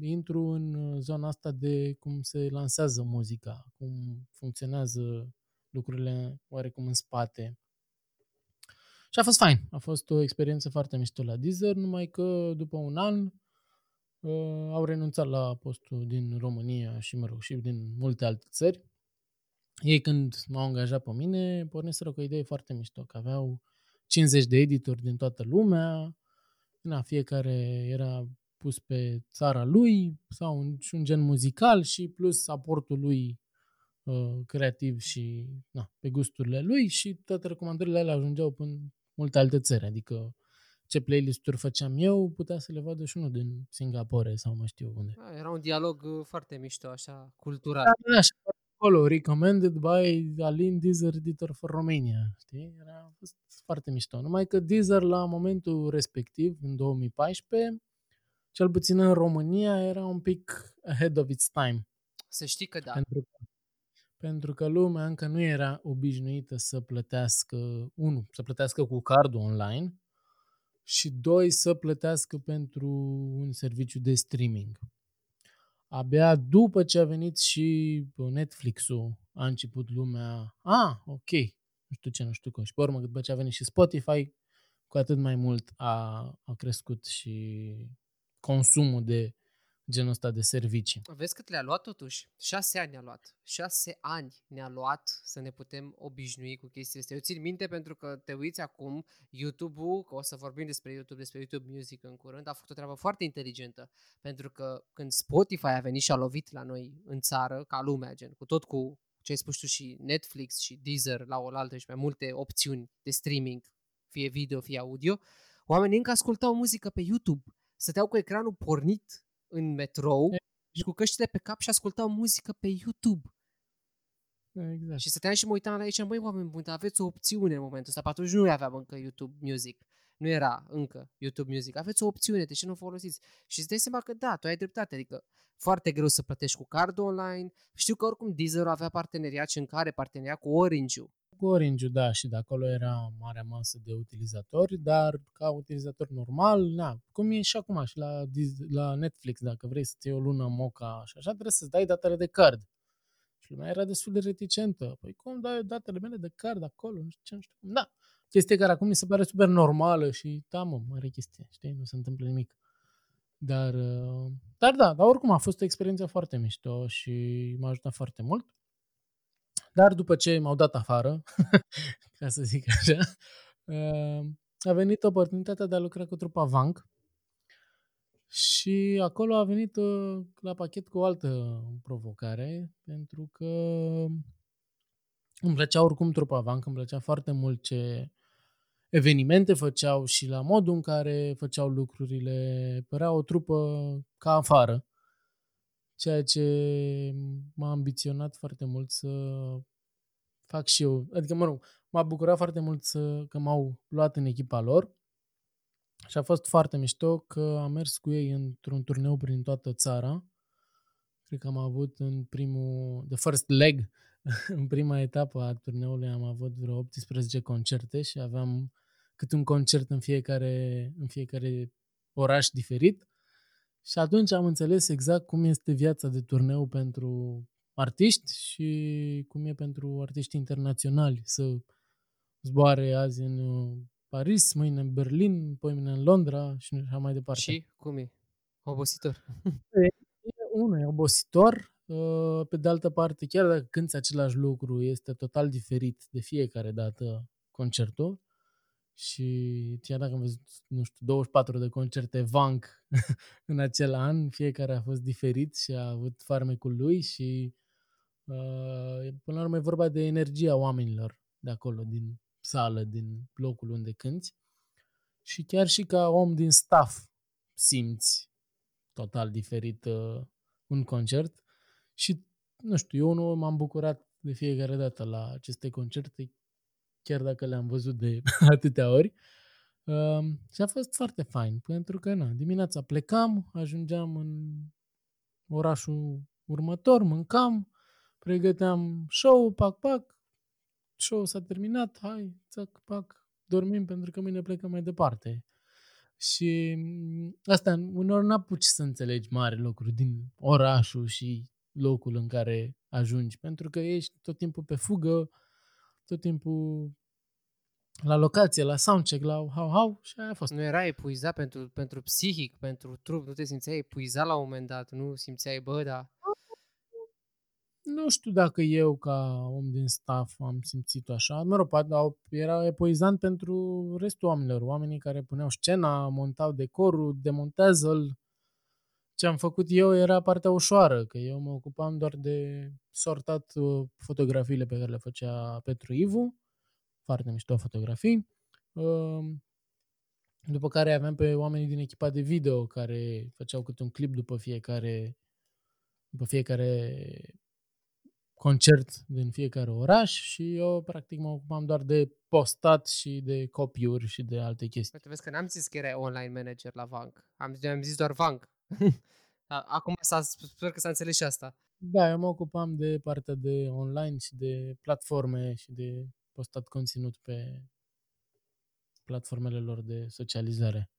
intru în zona asta de cum se lansează muzica, cum funcționează lucrurile oarecum în spate. Și a fost fain. A fost o experiență foarte mișto la Deezer, numai că după un an uh, au renunțat la postul din România și, mă rog, și din multe alte țări. Ei, când m-au angajat pe mine, porniseră cu o idee foarte mișto, că aveau cincizeci de editori din toată lumea, na, fiecare era pus pe țara lui sau un, și un gen muzical și plus aportul lui uh, creativ și na, pe gusturile lui și toate recomandările alea ajungeau până multe alte țări, adică ce playlist-uri făceam eu, putea să le vadă și unul din Singapore sau mai știu unde. A, era un dialog foarte mișto, așa, cultural. Da, așa, acolo, recommended by Alin Deezer Editor for Romania, știi? Era fost foarte mișto. Numai că Deezer, la momentul respectiv, în două mii paisprezece, cel puțin în România, era un pic ahead of its time. Să știi că da. Pentru că Pentru că lumea încă nu era obișnuită să plătească, unu, să plătească cu cardul online și, doi, să plătească pentru un serviciu de streaming. Abia după ce a venit și Netflix-ul, a început lumea, a, ok, nu știu ce, nu știu cum. Și pe urmă, după ce a venit și Spotify, cu atât mai mult a, a crescut și consumul de genul ăsta de servicii. Vezi cât le-a luat totuși? Șase ani ne-a luat. Șase ani ne-a luat să ne putem obișnui cu chestiile astea. Eu țin minte pentru că te uiți acum, YouTube-ul, că o să vorbim despre YouTube, despre YouTube Music în curând, a făcut o treabă foarte inteligentă. Pentru că când Spotify a venit și a lovit la noi în țară, ca lumea, gen, cu tot cu ce ai spus tu și Netflix și Deezer la oaltă și mai multe opțiuni de streaming, fie video, fie audio, oamenii încă ascultau muzică pe YouTube. Stăteau cu ecranul pornit în metrou și cu căștile pe cap și ascultau muzică pe YouTube. Exact. Și stăteam și mă uitam la ei și am, băi, oameni buni, aveți o opțiune în momentul ăsta. Atunci nu aveam încă YouTube Music. Nu era încă YouTube Music. Aveți o opțiune, de ce nu folosiți? Și îți dai seama că da, tu ai dreptate. Adică foarte greu să plătești cu cardul online. Știu că oricum Deezer avea parteneriat și în care parteneria cu Orange-ul. Cu Orange-ul, da, și de acolo era marea masă de utilizatori, dar ca utilizator normal, na, cum e și acum și la, la Netflix, dacă vrei să-ți iei o lună moca și așa, trebuie să-ți dai datele de card. Și lumea era destul de reticentă. Păi cum dai datele mele de card acolo? Nu știu ce, nu știu cum. Da, chestia care acum mi se pare super normală și, da, mă, mare chestie, știi, nu se întâmplă nimic. Dar, dar da, dar oricum a fost o experiență foarte mișto și m-a ajutat foarte mult. Dar după ce m-au dat afară, ca să zic așa, a venit oportunitatea de a lucra cu trupa V A N C și acolo a venit la pachet cu o altă provocare, pentru că îmi plăcea oricum trupa V A N C, îmi plăcea foarte mult ce evenimente făceau și la modul în care făceau lucrurile, părea o trupă ca afară. Ceea ce m-a ambiționat foarte mult să fac și eu. Adică, mă rog, m-a bucurat foarte mult să, că m-au luat în echipa lor și a fost foarte mișto că am mers cu ei într-un turneu prin toată țara. Cred că am avut în primul, the first leg, în prima etapă a turneului am avut vreo optsprezece concerte și aveam câte un concert în fiecare, în fiecare oraș diferit. Și atunci am înțeles exact cum este viața de turneu pentru artiști și cum e pentru artiști internaționali să zboare azi în Paris, mâine în Berlin, poimâine în Londra și așa mai departe. Și cum e? Obositor. E, unul e obositor, Pe de altă parte, chiar dacă cânti același lucru, este total diferit de fiecare dată concertul. Și chiar dacă am văzut, nu știu, douăzeci și patru de concerte V A N C în acel an, fiecare a fost diferit și a avut farmecul lui și uh, până la urmă e vorba de energia oamenilor de acolo, din sală, din locul unde cânti. Și chiar și ca om din staff simți total diferit uh, un concert. Și, nu știu, eu nu m-am bucurat de fiecare dată la aceste concerte, chiar dacă le-am văzut de atâtea ori. Uh, și a fost foarte fain, pentru că, na, dimineața plecam, ajungeam în orașul următor, mâncam, pregăteam show, pac, pac, show s-a terminat, hai, țac, pac, dormim pentru că mâine plecăm mai departe. Și asta, uneori n-apuci să înțelegi mari lucruri din orașul și locul în care ajungi, pentru că ești tot timpul pe fugă, tot timpul la locație, la soundcheck, la how-how și aia a fost. Nu era epuizat pentru, pentru psihic, pentru trup, nu te simțeai epuizat la un moment dat, nu simțeai bă, da. Nu știu dacă eu ca om din staff am simțit așa, mă rog, era epuizant pentru restul oamenilor, oamenii care puneau scena, montau decorul, demontează-l. Ce am făcut eu era partea ușoară, că eu mă ocupam doar de sortat fotografiile pe care le făcea Petru Ivu, foarte mișto fotografii, după care aveam pe oamenii din echipa de video care făceau câte un clip după fiecare, după fiecare concert din fiecare oraș și eu practic mă ocupam doar de postat și de copiuri și de alte chestii. Vezi că n-am zis că erai online manager la V A N C, am, am zis doar V A N C. Acum s-a, sper că s-a înțeles și asta. Da, eu mă ocupam de partea de online și de platforme și de postat conținut pe platformele lor de socializare.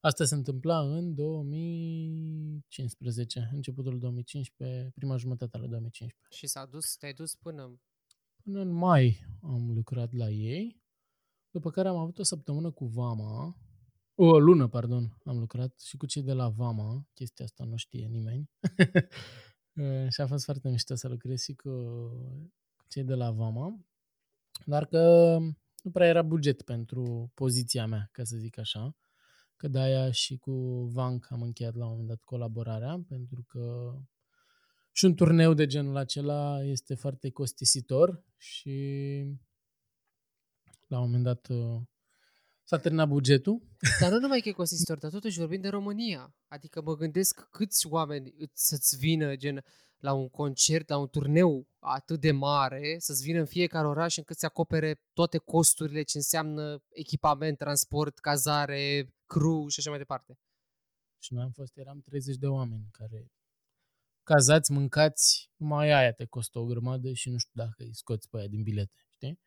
Asta se întâmpla în două mii cincisprezece, începutul două mii cincisprezece, prima jumătate a lui două mii cincisprezece. Și s-a dus, te-ai dus până? Până în mai am lucrat la ei, după care am avut o săptămână cu Vama, o lună, pardon, am lucrat și cu cei de la Vama, chestia asta nu știe nimeni. Și a fost foarte mișto să lucrez și cu cei de la Vama, dar că nu prea era buget pentru poziția mea, ca să zic așa, că de-aia și cu V A N C am încheiat la un moment dat colaborarea, pentru că și un turneu de genul acela este foarte costisitor și la un moment dat s-a terminat bugetul. Dar nu numai că e costisitor, dar totuși vorbim de România. Adică mă gândesc câți oameni să-ți vină gen, la un concert, la un turneu atât de mare, să-ți vină în fiecare oraș încât să acopere toate costurile ce înseamnă echipament, transport, cazare, crew și așa mai departe. Și noi am fost, eram treizeci de oameni care cazați, mâncați, numai aia te costă o grămadă și nu știu dacă îi scoți pe aia din bilete, știi?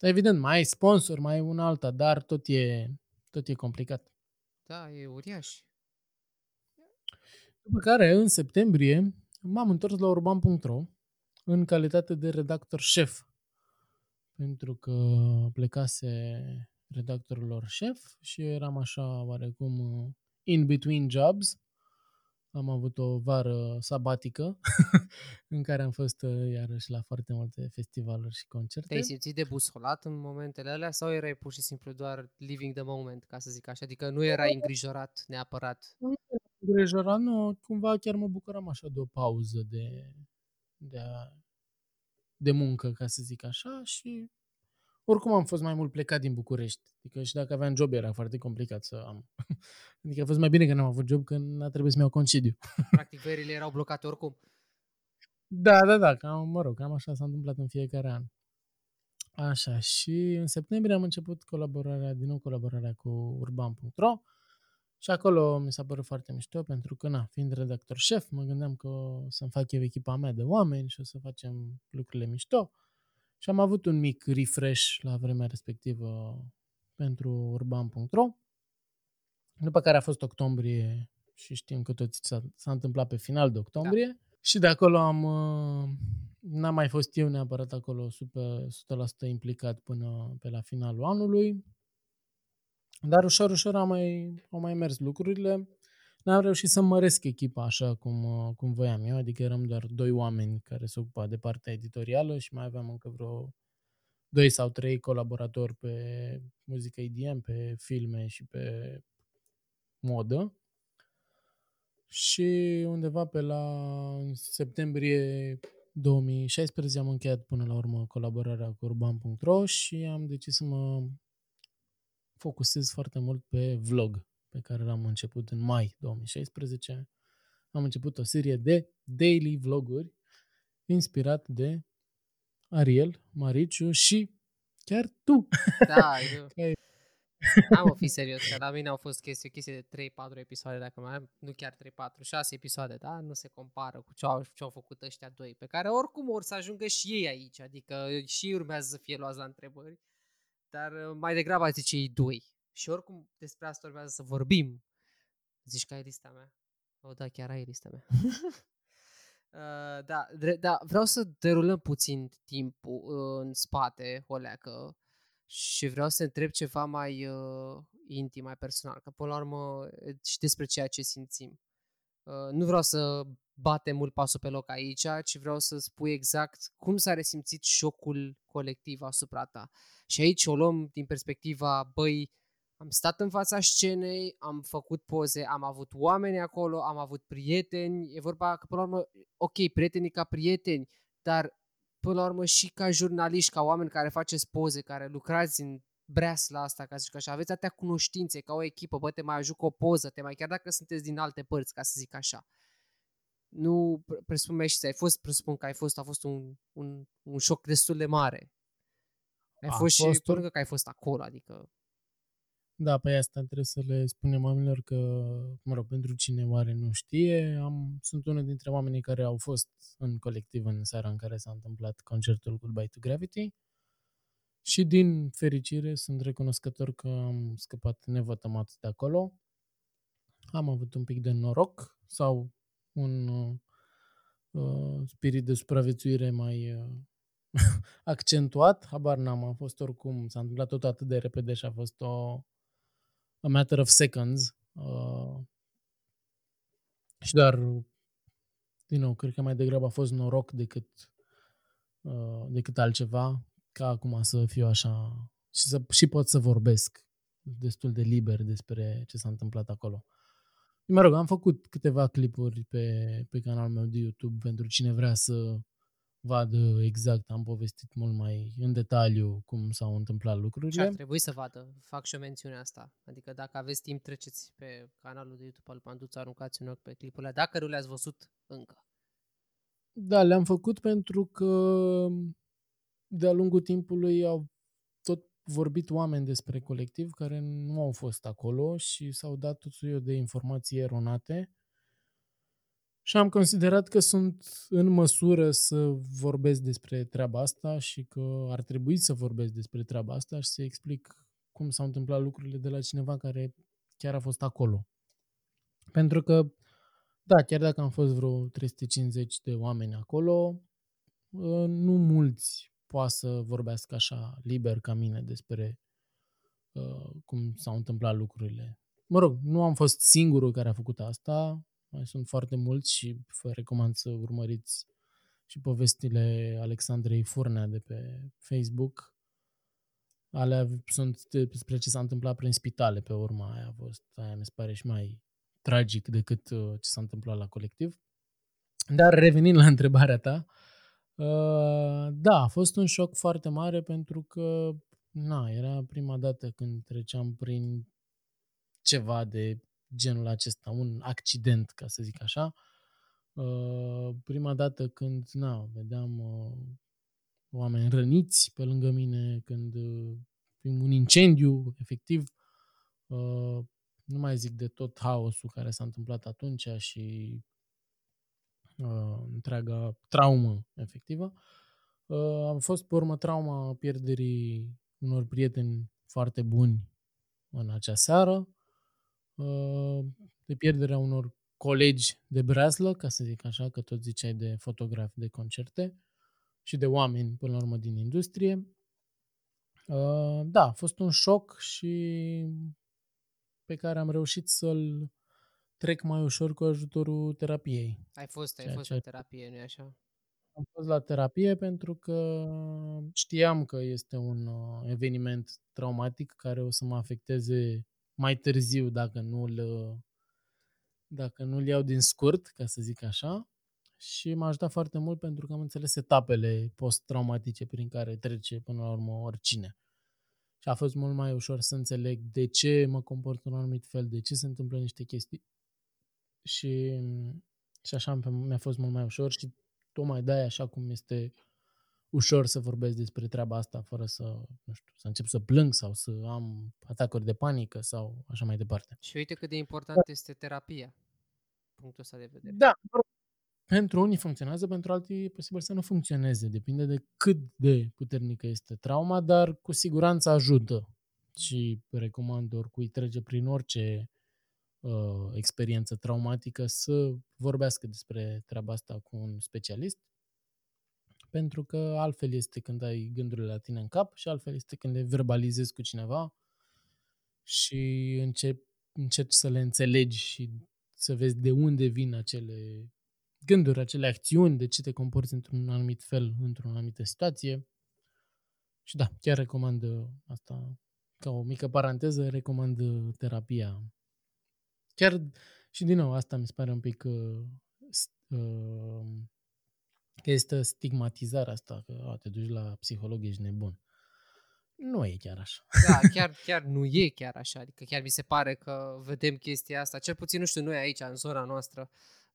Evident, mai ai sponsor, mai ai una alta, dar tot e, tot e complicat. Da, e uriaș. După care, în septembrie, m-am întors la urban punct ro în calitate de redactor șef. Pentru că plecase redactorul lor șef și eram așa, oarecum, in between jobs. Am avut o vară sabatică în care am fost iarăși la foarte multe festivaluri și concerte. Te-ai simțit debusolat în momentele alea sau erai pur și simplu doar living the moment, ca să zic așa? Adică nu erai îngrijorat neapărat? Nu eram îngrijorat, nu. Cumva chiar mă bucuram așa de o pauză de, de, a, de muncă, ca să zic așa. Și oricum am fost mai mult plecat din București. Adică și dacă aveam job era foarte complicat să am. Adică a fost mai bine că n-am avut job, că n-a trebuit să mi iau concediu. Practic verile erau blocate oricum. Da, da, da. Cam, mă rog, cam așa s-a întâmplat în fiecare an. Așa. Și în septembrie am început colaborarea, din nou colaborarea cu urban punct ro și acolo mi s-a părut foarte mișto pentru că, na, fiind redactor șef, mă gândeam că o să-mi fac eu echipa mea de oameni și o să facem lucrurile mișto. Și am avut un mic refresh la vremea respectivă pentru urban punct ro, după care a fost octombrie și știm că toți s-a, s-a întâmplat pe final de octombrie. Da. Și de acolo am, n-am mai fost eu neapărat acolo super, o sută la sută implicat până pe la finalul anului, dar ușor, ușor au mai, au mai mers lucrurile. n-am reușit să măresc echipa așa cum, cum voiam eu, adică eram doar doi oameni care se ocupa de partea editorială și mai aveam încă vreo doi sau trei colaboratori pe muzică E D M, pe filme și pe modă. Și undeva pe la septembrie două mii șaisprezece am încheiat până la urmă colaborarea cu urban punct ro și am decis să mă focusez foarte mult pe vlog, pe care l-am început în mai două mii șaisprezece. Am început o serie de daily vloguri inspirat de Ariel, Mariciu și chiar tu. Da, eu. Am o fi serios, că la mine au fost chestii, chestii de trei patru episoade, dacă mai am, nu chiar trei patru, șase episoade, da? Nu se compară cu ce au, ce au făcut ăștia doi, pe care oricum or să ajungă și ei aici, adică și urmează să fie luați la întrebări, dar mai degrabă ați zice ei doi. Și oricum despre asta urmează să vorbim. Zici că ai lista mea? O, da, chiar ai lista mea. uh, da, da, vreau să derulăm puțin timpul în spate, o leacă. Și vreau să întreb ceva mai uh, intim, mai personal, că până la urmă și despre ceea ce simțim. Uh, nu vreau să batem mult pasul pe loc aici, ci vreau să spui exact cum s-a resimțit șocul colectiv asupra ta. Și aici o luăm din perspectiva, băi, am stat în fața scenei, am făcut poze, am avut oameni acolo, am avut prieteni, e vorba că până la urmă, ok, prietenii ca prieteni, dar până la urmă și ca jurnaliști, ca oameni care faceți poze, care lucrați în breasla asta, ca să zic așa, aveți atâtea cunoștințe ca o echipă, bă, te mai ajuc o poză, te mai, chiar dacă sunteți din alte părți, ca să zic așa. Nu presupun și ai fost, presupun că ai fost, a fost un, un, un șoc destul de mare. Ai a fost, fost și până că ai fost acolo, adică... Da, pe asta trebuie să le spunem oamenilor că, mă rog, pentru cine oare nu știe, am, sunt unul dintre oamenii care au fost în colectiv în seara în care s-a întâmplat concertul Goodbye to Gravity și, din fericire, sunt recunoscător că am scăpat nevătămat de acolo. Am avut un pic de noroc sau un uh, spirit de supraviețuire mai... Uh, accentuat, habar n-am, a fost oricum, s-a întâmplat tot atât de repede și a fost o a matter of seconds. Uh, și doar, din nou, cred că mai degrabă a fost noroc decât, uh, decât altceva, ca acum să fiu așa și, să, și pot să vorbesc destul de liber despre ce s-a întâmplat acolo. Mă rog, am făcut câteva clipuri pe, pe canalul meu de YouTube pentru cine vrea să vadă exact, am povestit mult mai în detaliu cum s-au întâmplat lucrurile. Ce ar trebui să vadă, fac și o mențiune asta. Adică dacă aveți timp, treceți pe canalul de YouTube al Panduț, aruncați un ochi pe clipurile, dacă nu le-ați văzut încă. Da, le-am făcut pentru că de-a lungul timpului au tot vorbit oameni despre colectiv care nu au fost acolo și s-au dat tot soiul de informații eronate. Și am considerat că sunt în măsură să vorbesc despre treaba asta și că ar trebui să vorbesc despre treaba asta și să explic cum s-au întâmplat lucrurile de la cineva care chiar a fost acolo. Pentru că, da, chiar dacă am fost vreo trei sute cincizeci de oameni acolo, nu mulți poate să vorbească așa liber ca mine despre uh, cum s-au întâmplat lucrurile. Mă rog, nu am fost singurul care a făcut asta. Mai sunt foarte mulți și vă recomand să urmăriți și povestile Alexandrei Furnea de pe Facebook. Alea sunt despre ce s-a întâmplat prin spitale pe urma aia. A fost, aia mi se pare și mai tragic decât ce s-a întâmplat la colectiv. Dar revenind la întrebarea ta, da, a fost un șoc foarte mare pentru că na, era prima dată când treceam prin ceva de genul acesta, un accident, ca să zic așa. Uh, prima dată când, na, vedeam uh, oameni răniți pe lângă mine, când uh, un incendiu, efectiv, uh, nu mai zic de tot haosul care s-a întâmplat atunci și uh, întreaga traumă efectivă. Uh, am fost, pe urmă, trauma pierderii unor prieteni foarte buni în acea seară, de pierderea unor colegi de breaslă, ca să zic așa, că tot ziceai de fotografi de concerte și de oameni, până la urmă, din industrie. Da, a fost un șoc și pe care am reușit să-l trec mai ușor cu ajutorul terapiei. Ai fost, ai fost la terapie, nu-i așa? Am fost la terapie pentru că știam că este un eveniment traumatic care o să mă afecteze mai târziu dacă nu-l, dacă nu-l iau din scurt, ca să zic așa. Și m-a ajutat foarte mult pentru că am înțeles etapele post-traumatice prin care trece până la urmă oricine. Și a fost mult mai ușor să înțeleg de ce mă comport în un anumit fel, de ce se întâmplă niște chestii. Și, și așa mi-a fost mult mai ușor și tocmai de-aia așa cum este ușor să vorbesc despre treaba asta fără să, nu știu, să încep să plâng sau să am atacuri de panică sau așa mai departe. Și uite cât de important este terapia, punctul ăsta de vedere. Da, pentru unii funcționează, pentru alții e posibil să nu funcționeze. Depinde de cât de puternică este trauma, dar cu siguranță ajută. Și recomand oricui trece prin orice uh, experiență traumatică să vorbească despre treaba asta cu un specialist, pentru că altfel este când ai gândurile la tine în cap și altfel este când le verbalizezi cu cineva și începi, încerci să le înțelegi și să vezi de unde vin acele gânduri, acele acțiuni, de ce te comporți într-un anumit fel, într-o anumită situație. Și da, chiar recomand asta, ca o mică paranteză, recomand terapia. Chiar și din nou, asta mi se pare un pic că uh, este stigmatizarea asta, că a, te duci la psiholog, ești nebun. Nu e chiar așa. Da, chiar, chiar nu e chiar așa. Adică chiar mi se pare că vedem chestia asta, cel puțin, nu știu, noi aici, în zona noastră,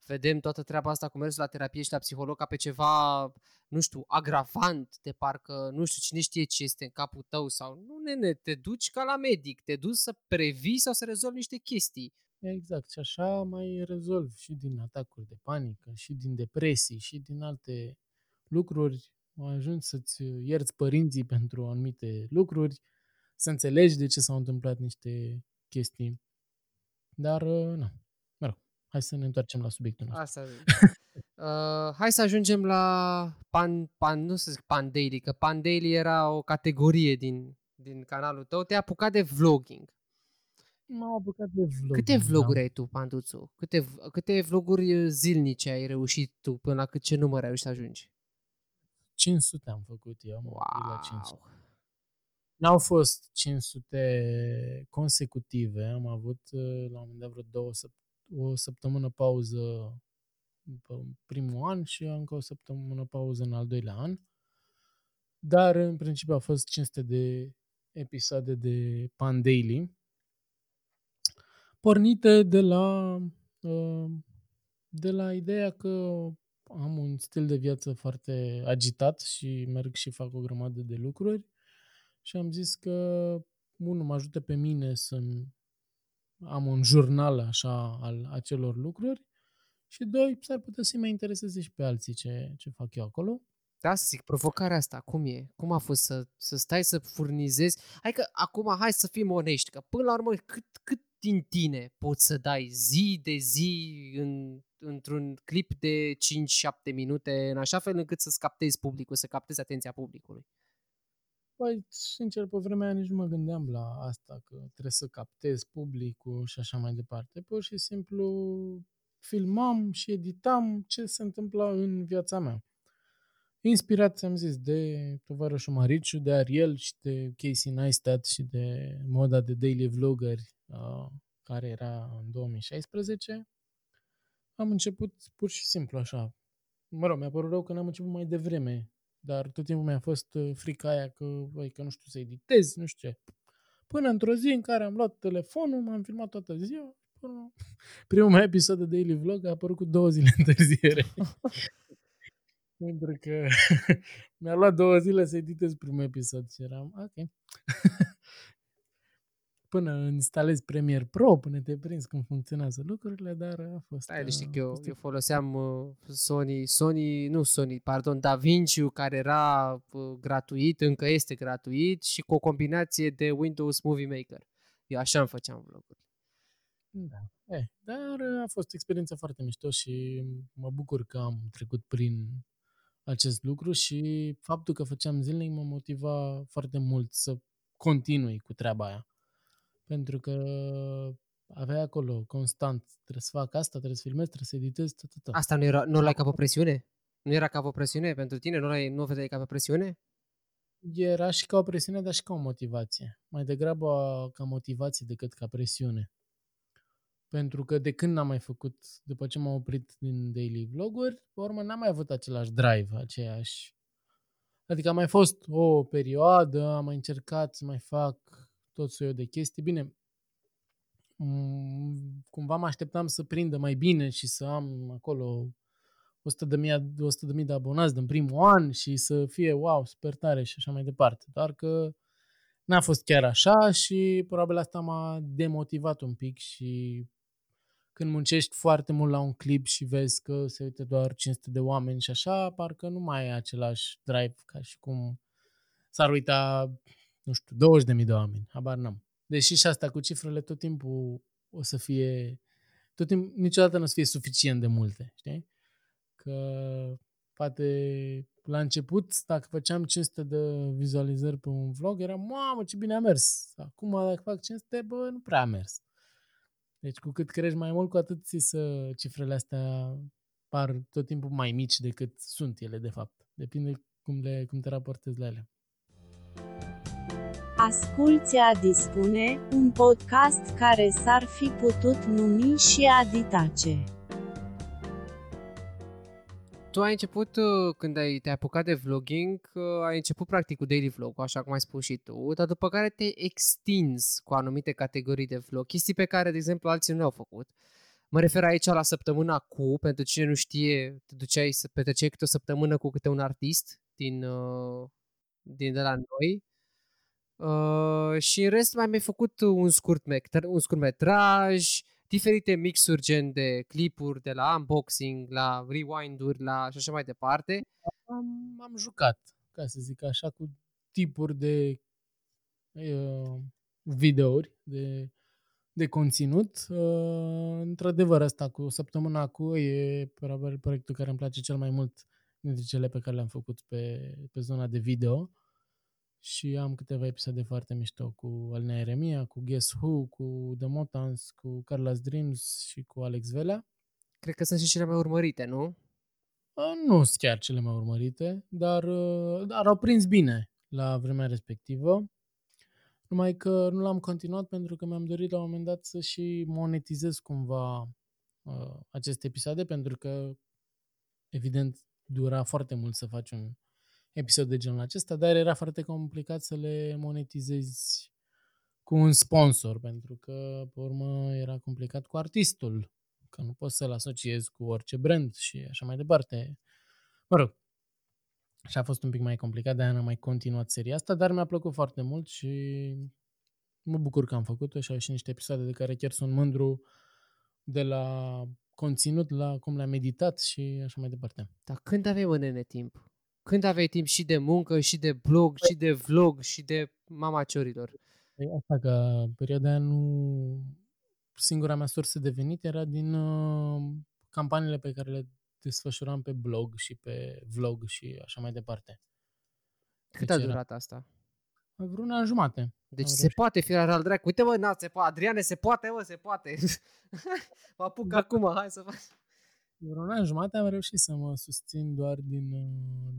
vedem toată treaba asta cu mersul la terapie și la psiholog ca pe ceva, nu știu, agravant, de parcă, nu știu, cine știe ce este în capul tău sau nu, nene, te duci ca la medic, te duci să previi sau să rezolvi niște chestii. Exact, și așa mai rezolvi și din atacuri de panică, și din depresii, și din alte lucruri, ajungi să-ți ierți părinții pentru anumite lucruri, să înțelegi de ce s-au întâmplat niște chestii, dar, nu. Hai să ne întoarcem la subiectul nostru. Asta uh, hai să ajungem la pan, pan, nu să zic Pan Daily, că Pan Daily era o categorie din, din canalul tău. Te-ai apucat de vlogging. M-am apucat de vlogging. Câte vloguri da. ai tu, Panduțu? Câte, câte vloguri zilnice ai reușit tu? Până la cât, ce număr ai reușit să ajungi? cinci sute am făcut eu. Wow. La cinci sute. N-au fost cinci sute consecutive. Am avut la un moment dat vreo două săptămâni. O săptămână pauză după primul an și încă o săptămână pauză în al doilea an. Dar în principiu a fost cinci sute de episoade de Pan Daily, pornite de la, de la ideea că am un stil de viață foarte agitat și merg și fac o grămadă de lucruri și am zis că unul mă ajută pe mine să-mi am un jurnal așa al acelor lucruri și doi, s-ar putea să-i mai intereseze și pe alții ce, ce fac eu acolo. Da, să zic, provocarea asta, cum e? Cum a fost să, să stai să furnizezi? Hai că acum, hai să fim onești, că până la urmă cât, cât din tine poți să dai zi de zi în, într-un clip de cinci șapte minute, în așa fel încât să-ți captezi publicul, să captezi atenția publicului? Păi, sincer, pe vremea nici nu mă gândeam la asta, că trebuie să captez publicul și așa mai departe. Pur și simplu filmam și editam ce se întâmpla în viața mea. Inspirat, ți-am zis, de tovarășul Mariciu, de Ariel și de Casey Neistat și de moda de daily vloggeri uh, care era în două mii șaisprezece, am început pur și simplu așa. Mă rog, mi-a părut rău că n-am început mai devreme, dar tot timpul mi-a fost frica aia că, băi, că nu știu să editez, nu știu ce. Până într-o zi în care am luat telefonul, m-am filmat toată ziua, până... primul meu episod de Daily Vlog a apărut cu două zile întârziere. Pentru că mi-a luat două zile să editez primul episod și eram, ok. Până instalezi Premiere Pro, până te prinzi cum funcționează lucrurile, dar a fost... Hai, știi că eu, eu foloseam uh, Sony, Sony, nu Sony, pardon, DaVinci-ul care era uh, gratuit, încă este gratuit și cu o combinație de Windows Movie Maker. Eu așa îmi făceam vloguri. Da, eh, dar a fost o experiență foarte mișto și mă bucur că am trecut prin acest lucru și faptul că făceam zilnic mă motiva foarte mult să continui cu treaba aia. Pentru că aveai acolo constant, trebuie să fac asta, trebuie să filmezi, trebuie să editezi, tot, tot, tot. Asta nu era, nu l-ai ca pe presiune? Nu era ca pe presiune pentru tine? Nu l-ai, nu vedeai ca pe presiune? Era și ca o presiune, dar și ca o motivație. Mai degrabă ca motivație decât ca presiune. Pentru că de când n-am mai făcut, după ce m-am oprit din daily vloguri, pe urmă n-am mai avut același drive, aceeași. Adică a mai fost o perioadă, am mai încercat să mai fac tot soiul de chestii. Bine, cumva mă așteptam să prindă mai bine și să am acolo o sută de mii de abonați din primul an și să fie wow, super tare și așa mai departe. Doar că n-a fost chiar așa și probabil asta m-a demotivat un pic și când muncești foarte mult la un clip și vezi că se uită doar cinci sute de oameni și așa, parcă nu mai ai același drive ca și cum s-ar uita, nu știu, douăzeci de mii de oameni, habar n-am. Deși și asta cu cifrele tot timpul o să fie, tot timp, niciodată nu o să fie suficient de multe, știi? Că poate la început, dacă făceam cinci sute de vizualizări pe un vlog, era mamă, ce bine a mers. Acum, dacă fac cinci sute, bă, nu prea a mers. Deci cu cât crești mai mult, cu atât ți să cifrele astea par tot timpul mai mici decât sunt ele, de fapt. Depinde cum, le, cum te raportezi la ele. Asculți A Dispune, un podcast care s-ar fi putut numi și A Ditace. Tu ai început, când ai, te-ai apucat de vlogging, ai început practic cu daily vlog, așa cum ai spus și tu, dar după care te extinzi cu anumite categorii de vlog, chestii pe care, de exemplu, alții nu le-au făcut. Mă refer aici la săptămâna cu, pentru cine nu știe, te duceai să petreceai câte o săptămână cu câte un artist din, din de la noi. Uh, și în rest mai mi-ai făcut un scurt, mec- un scurt metraj, diferite mixuri gen de clipuri, de la unboxing, la rewind-uri, la și așa mai departe. Am, am jucat, ca să zic așa, cu tipuri de uh, videouri, de, de conținut. Uh, într-adevăr, asta cu săptămâna cu e probabil proiectul care îmi place cel mai mult dintre cele pe care le-am făcut pe, pe zona de video. Și am câteva episoade foarte mișto cu Alina Eremia, cu Guess Who, cu The Motans, cu Carla's Dreams și cu Alex Velea. Cred că sunt și cele mai urmărite, nu? Nu sunt chiar cele mai urmărite, dar, dar au prins bine la vremea respectivă. Numai că nu l-am continuat pentru că mi-am dorit la un moment dat să și monetizez cumva uh, aceste episoade, pentru că, evident, dura foarte mult să faci un episod de genul acesta, dar era foarte complicat să le monetizezi cu un sponsor, pentru că, pe urmă, era complicat cu artistul, că nu poți să-l asociezi cu orice brand și așa mai departe. Mă rog, și a fost un pic mai complicat, de-aia n-am mai continuat seria asta, dar mi-a plăcut foarte mult și mă bucur că am făcut-o și au ieșit niște episoade de care chiar sunt mândru, de la conținut, la cum le-am editat și așa mai departe. Dar când aveai o nene timp? Când aveai timp și de muncă, și de blog, și de vlog, și de mama ciorilor? E asta că perioada aia nu... Singura mea sursă de venit era din uh, campaniile pe care le desfășuram pe blog și pe vlog și așa mai departe. Cât deci a durat era... asta? Vreun an jumate. Deci se poate, fi al dracu. Uite mă, na, se poate. Adriane, se poate, mă, se poate. Mă apuc acum, hai să fac... În un an jumate am reușit să mă susțin doar din,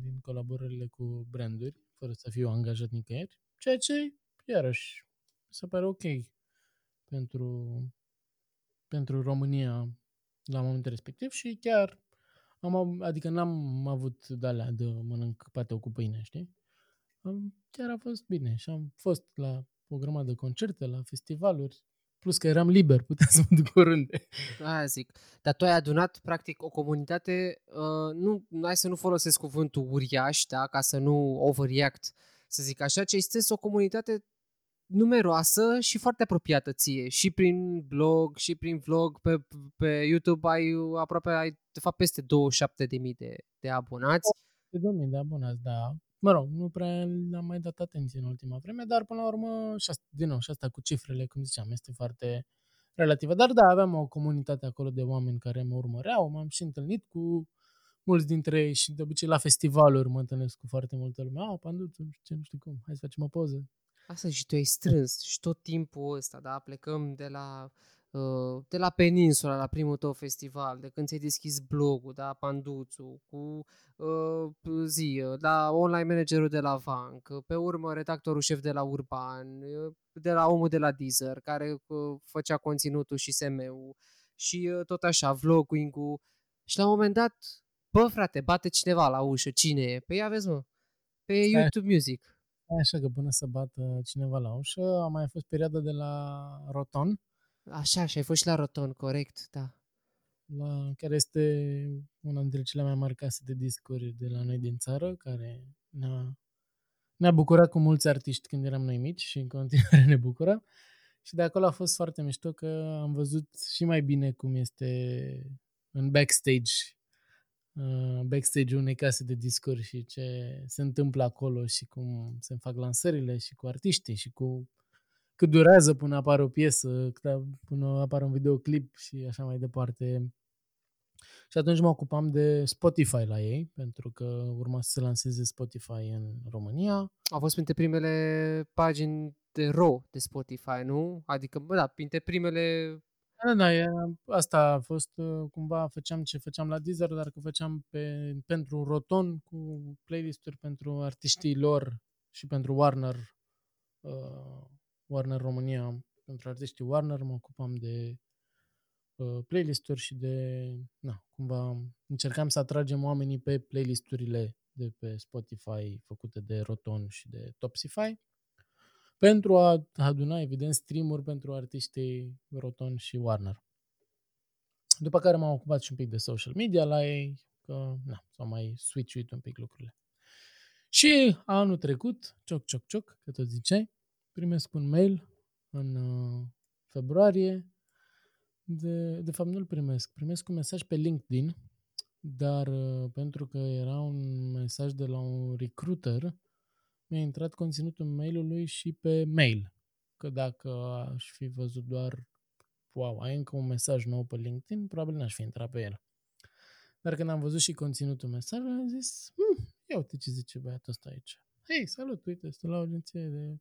din colaborările cu branduri, fără să fiu angajat nicăieri, ceea ce, iarăși, se pare ok pentru, pentru România la momentul respectiv și chiar, am, adică n-am avut de-alea de mănânc pateu cu pâine, știi? Chiar a fost bine și am fost la o grămadă de concerte, la festivaluri, plus că eram liber, puteam să mă duc oriunde. Aia zic. Dar tu ai adunat, practic, o comunitate, uh, nu, hai să nu folosesc cuvântul uriaș, da, ca să nu overreact, să zic așa, ci ai strâns o comunitate numeroasă și foarte apropiată ție. Și prin blog, și prin vlog, pe, pe YouTube ai aproape, ai, de fapt, peste douăzeci și șapte de mii de, de abonați. douăzeci de mii de abonați, da. Mă rog, nu prea am mai dat atenție în ultima vreme, dar până la urmă, și asta, din nou, și asta cu cifrele, cum ziceam, este foarte relativă. Dar da, aveam o comunitate acolo de oameni care mă urmăreau, m-am și întâlnit cu mulți dintre ei și de obicei la festivaluri mă întâlnesc cu foarte multă lume. A, Panduțu, nu știu cum, hai să facem o poză. Asta și tu ai strâns și tot timpul ăsta, da, plecăm de la de la Peninsula, la primul tău festival, de când ți-ai deschis blogul, da, Panduțu, cu uh, zi, la online managerul de la V A N C, pe urmă redactorul șef de la Urban, de la omul de la Deezer, care uh, făcea conținutul și S M-ul și uh, tot așa, vlogging-ul. Și la un moment dat, bă frate, bate cineva la ușă, cine e? Păi ia vezi mă, pe YouTube Music. Așa că până să bată cineva la ușă, a mai fost perioada de la Roton. Așa, și ai fost și la Roton, corect, da. La, care este una dintre cele mai mari case de discuri de la noi din țară, care ne-a, ne-a bucurat cu mulți artiști când eram noi mici și în continuare ne bucură. Și de acolo a fost foarte mișto că am văzut și mai bine cum este în backstage, backstage-ul unei case de discuri și ce se întâmplă acolo și cum se fac lansările și cu artiștii și cu cât durează până apare o piesă, până apare un videoclip și așa mai departe. Și atunci mă ocupam de Spotify la ei, pentru că urma să se lanseze Spotify în România. Au fost printre primele pagini de ro de Spotify, nu? Adică, bă, da, printre primele... Da, da, asta a fost, cumva făceam ce făceam la Deezer, dar că făceam pe, pentru Roton cu playlisturi pentru artiștii lor și pentru Warner, uh, Warner România, pentru artiștii Warner mă ocupam de uh, playlisturi și de, na, cumva încercam să atragem oamenii pe playlisturile de pe Spotify făcute de Roton și de Topsify, pentru a aduna, evident, stream-uri pentru artiștii Roton și Warner. După care m-am ocupat și un pic de social media la ei, că na, s-au mai switch-uit un pic lucrurile. Și anul trecut, cioc, cioc, cioc, că tot ziceai, primesc un mail în uh, februarie, de, de fapt nu-l primesc, primesc un mesaj pe LinkedIn, dar uh, pentru că era un mesaj de la un recruiter, mi-a intrat conținutul mail-ului și pe mail. Că dacă aș fi văzut doar, wow, ai încă un mesaj nou pe LinkedIn, probabil n-aș fi intrat pe el. Dar când am văzut și conținutul mesajului, am zis, hm, ia uite ce zice băiatul ăsta aici. Hei, salut, uite, sunt la o agenție de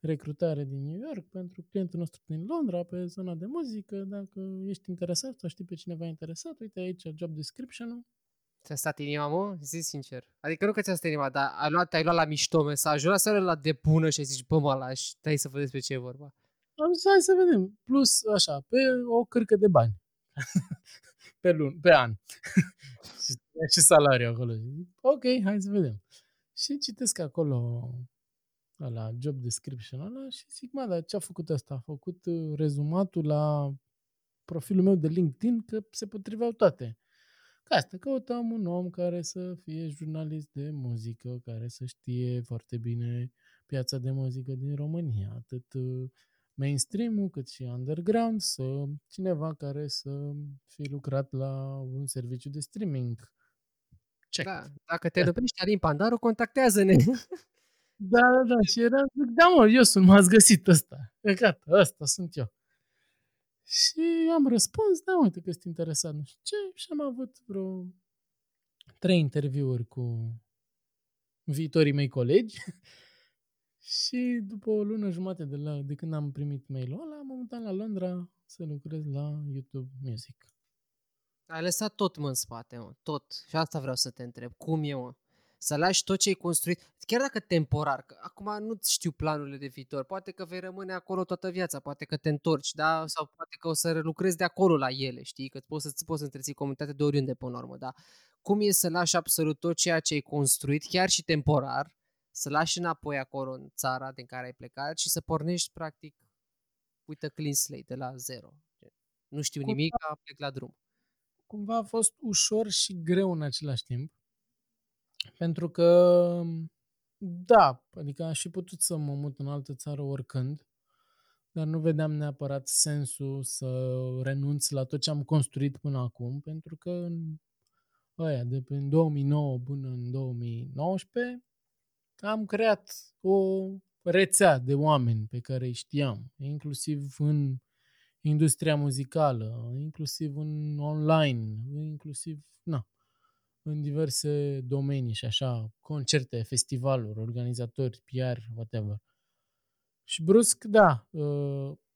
recrutare din New York pentru clientul nostru din Londra, pe zona de muzică. Dacă ești interesat sau știi pe cineva interesat, uite aici job description-ul. Ți-a stat inima, mă? Zici sincer. Adică nu că ți-a stat inima, dar ai luat, ai luat la mișto mesajul ăla, s-a la de bună și ai zis, bă, mă lași, dai să văd despre ce e vorba. Am zis, hai să vedem. Plus, așa, pe o cârcă de bani. pe lun, pe an. și, și salariu acolo. Ok, hai să vedem. Și citesc acolo la job description ăla și zic, mă, dar ce-a făcut ăsta? A făcut rezumatul la profilul meu de LinkedIn că se potriveau toate. Că asta, căutăm un om care să fie jurnalist de muzică, care să știe foarte bine piața de muzică din România, atât mainstream-ul cât și underground, să cineva care să fie lucrat la un serviciu de streaming. Check. Da, dacă te lovești Alin Pandaru, contactează-ne! Da, da, da, și era, zic, da mă, eu sunt, m-ați găsit ăsta, e gata, ăsta sunt eu. Și am răspuns, da, uite că sunt interesat, nu știu ce, și am avut vreo trei interviuri cu viitorii mei colegi și după o lună jumate de, la, de când am primit mail-ul ăla, m-am mutat la Londra să lucrez la YouTube Music. Ai lăsat tot mă în spate, mă, tot. Și asta vreau să te întreb, cum e, mă? Să lași tot ce ai construit, chiar dacă temporar, că acum nu știu planurile de viitor, poate că vei rămâne acolo toată viața, poate că te întorci, da? Sau poate că o să lucrezi de acolo la ele, știi, că poți să, poți să întreții comunitatea de oriunde până urmă, da? Cum e să lași absolut tot ceea ce ai construit, chiar și temporar, să lași înapoi acolo în țara din care ai plecat și să pornești practic, uite, clean slate, de la zero. Nu știu cumva, nimic, plec la drum. Cumva a fost ușor și greu în același timp. Pentru că, da, adică aș fi putut să mă mut în altă țară oricând, dar nu vedeam neapărat sensul să renunț la tot ce am construit până acum, pentru că în, aia, de prin două mii nouă până în două mii nouăsprezece am creat o rețea de oameni pe care îi știam, inclusiv în industria muzicală, inclusiv în online, inclusiv, na, în diverse domenii și așa, concerte, festivaluri, organizatori, P R, whatever. Și brusc, da,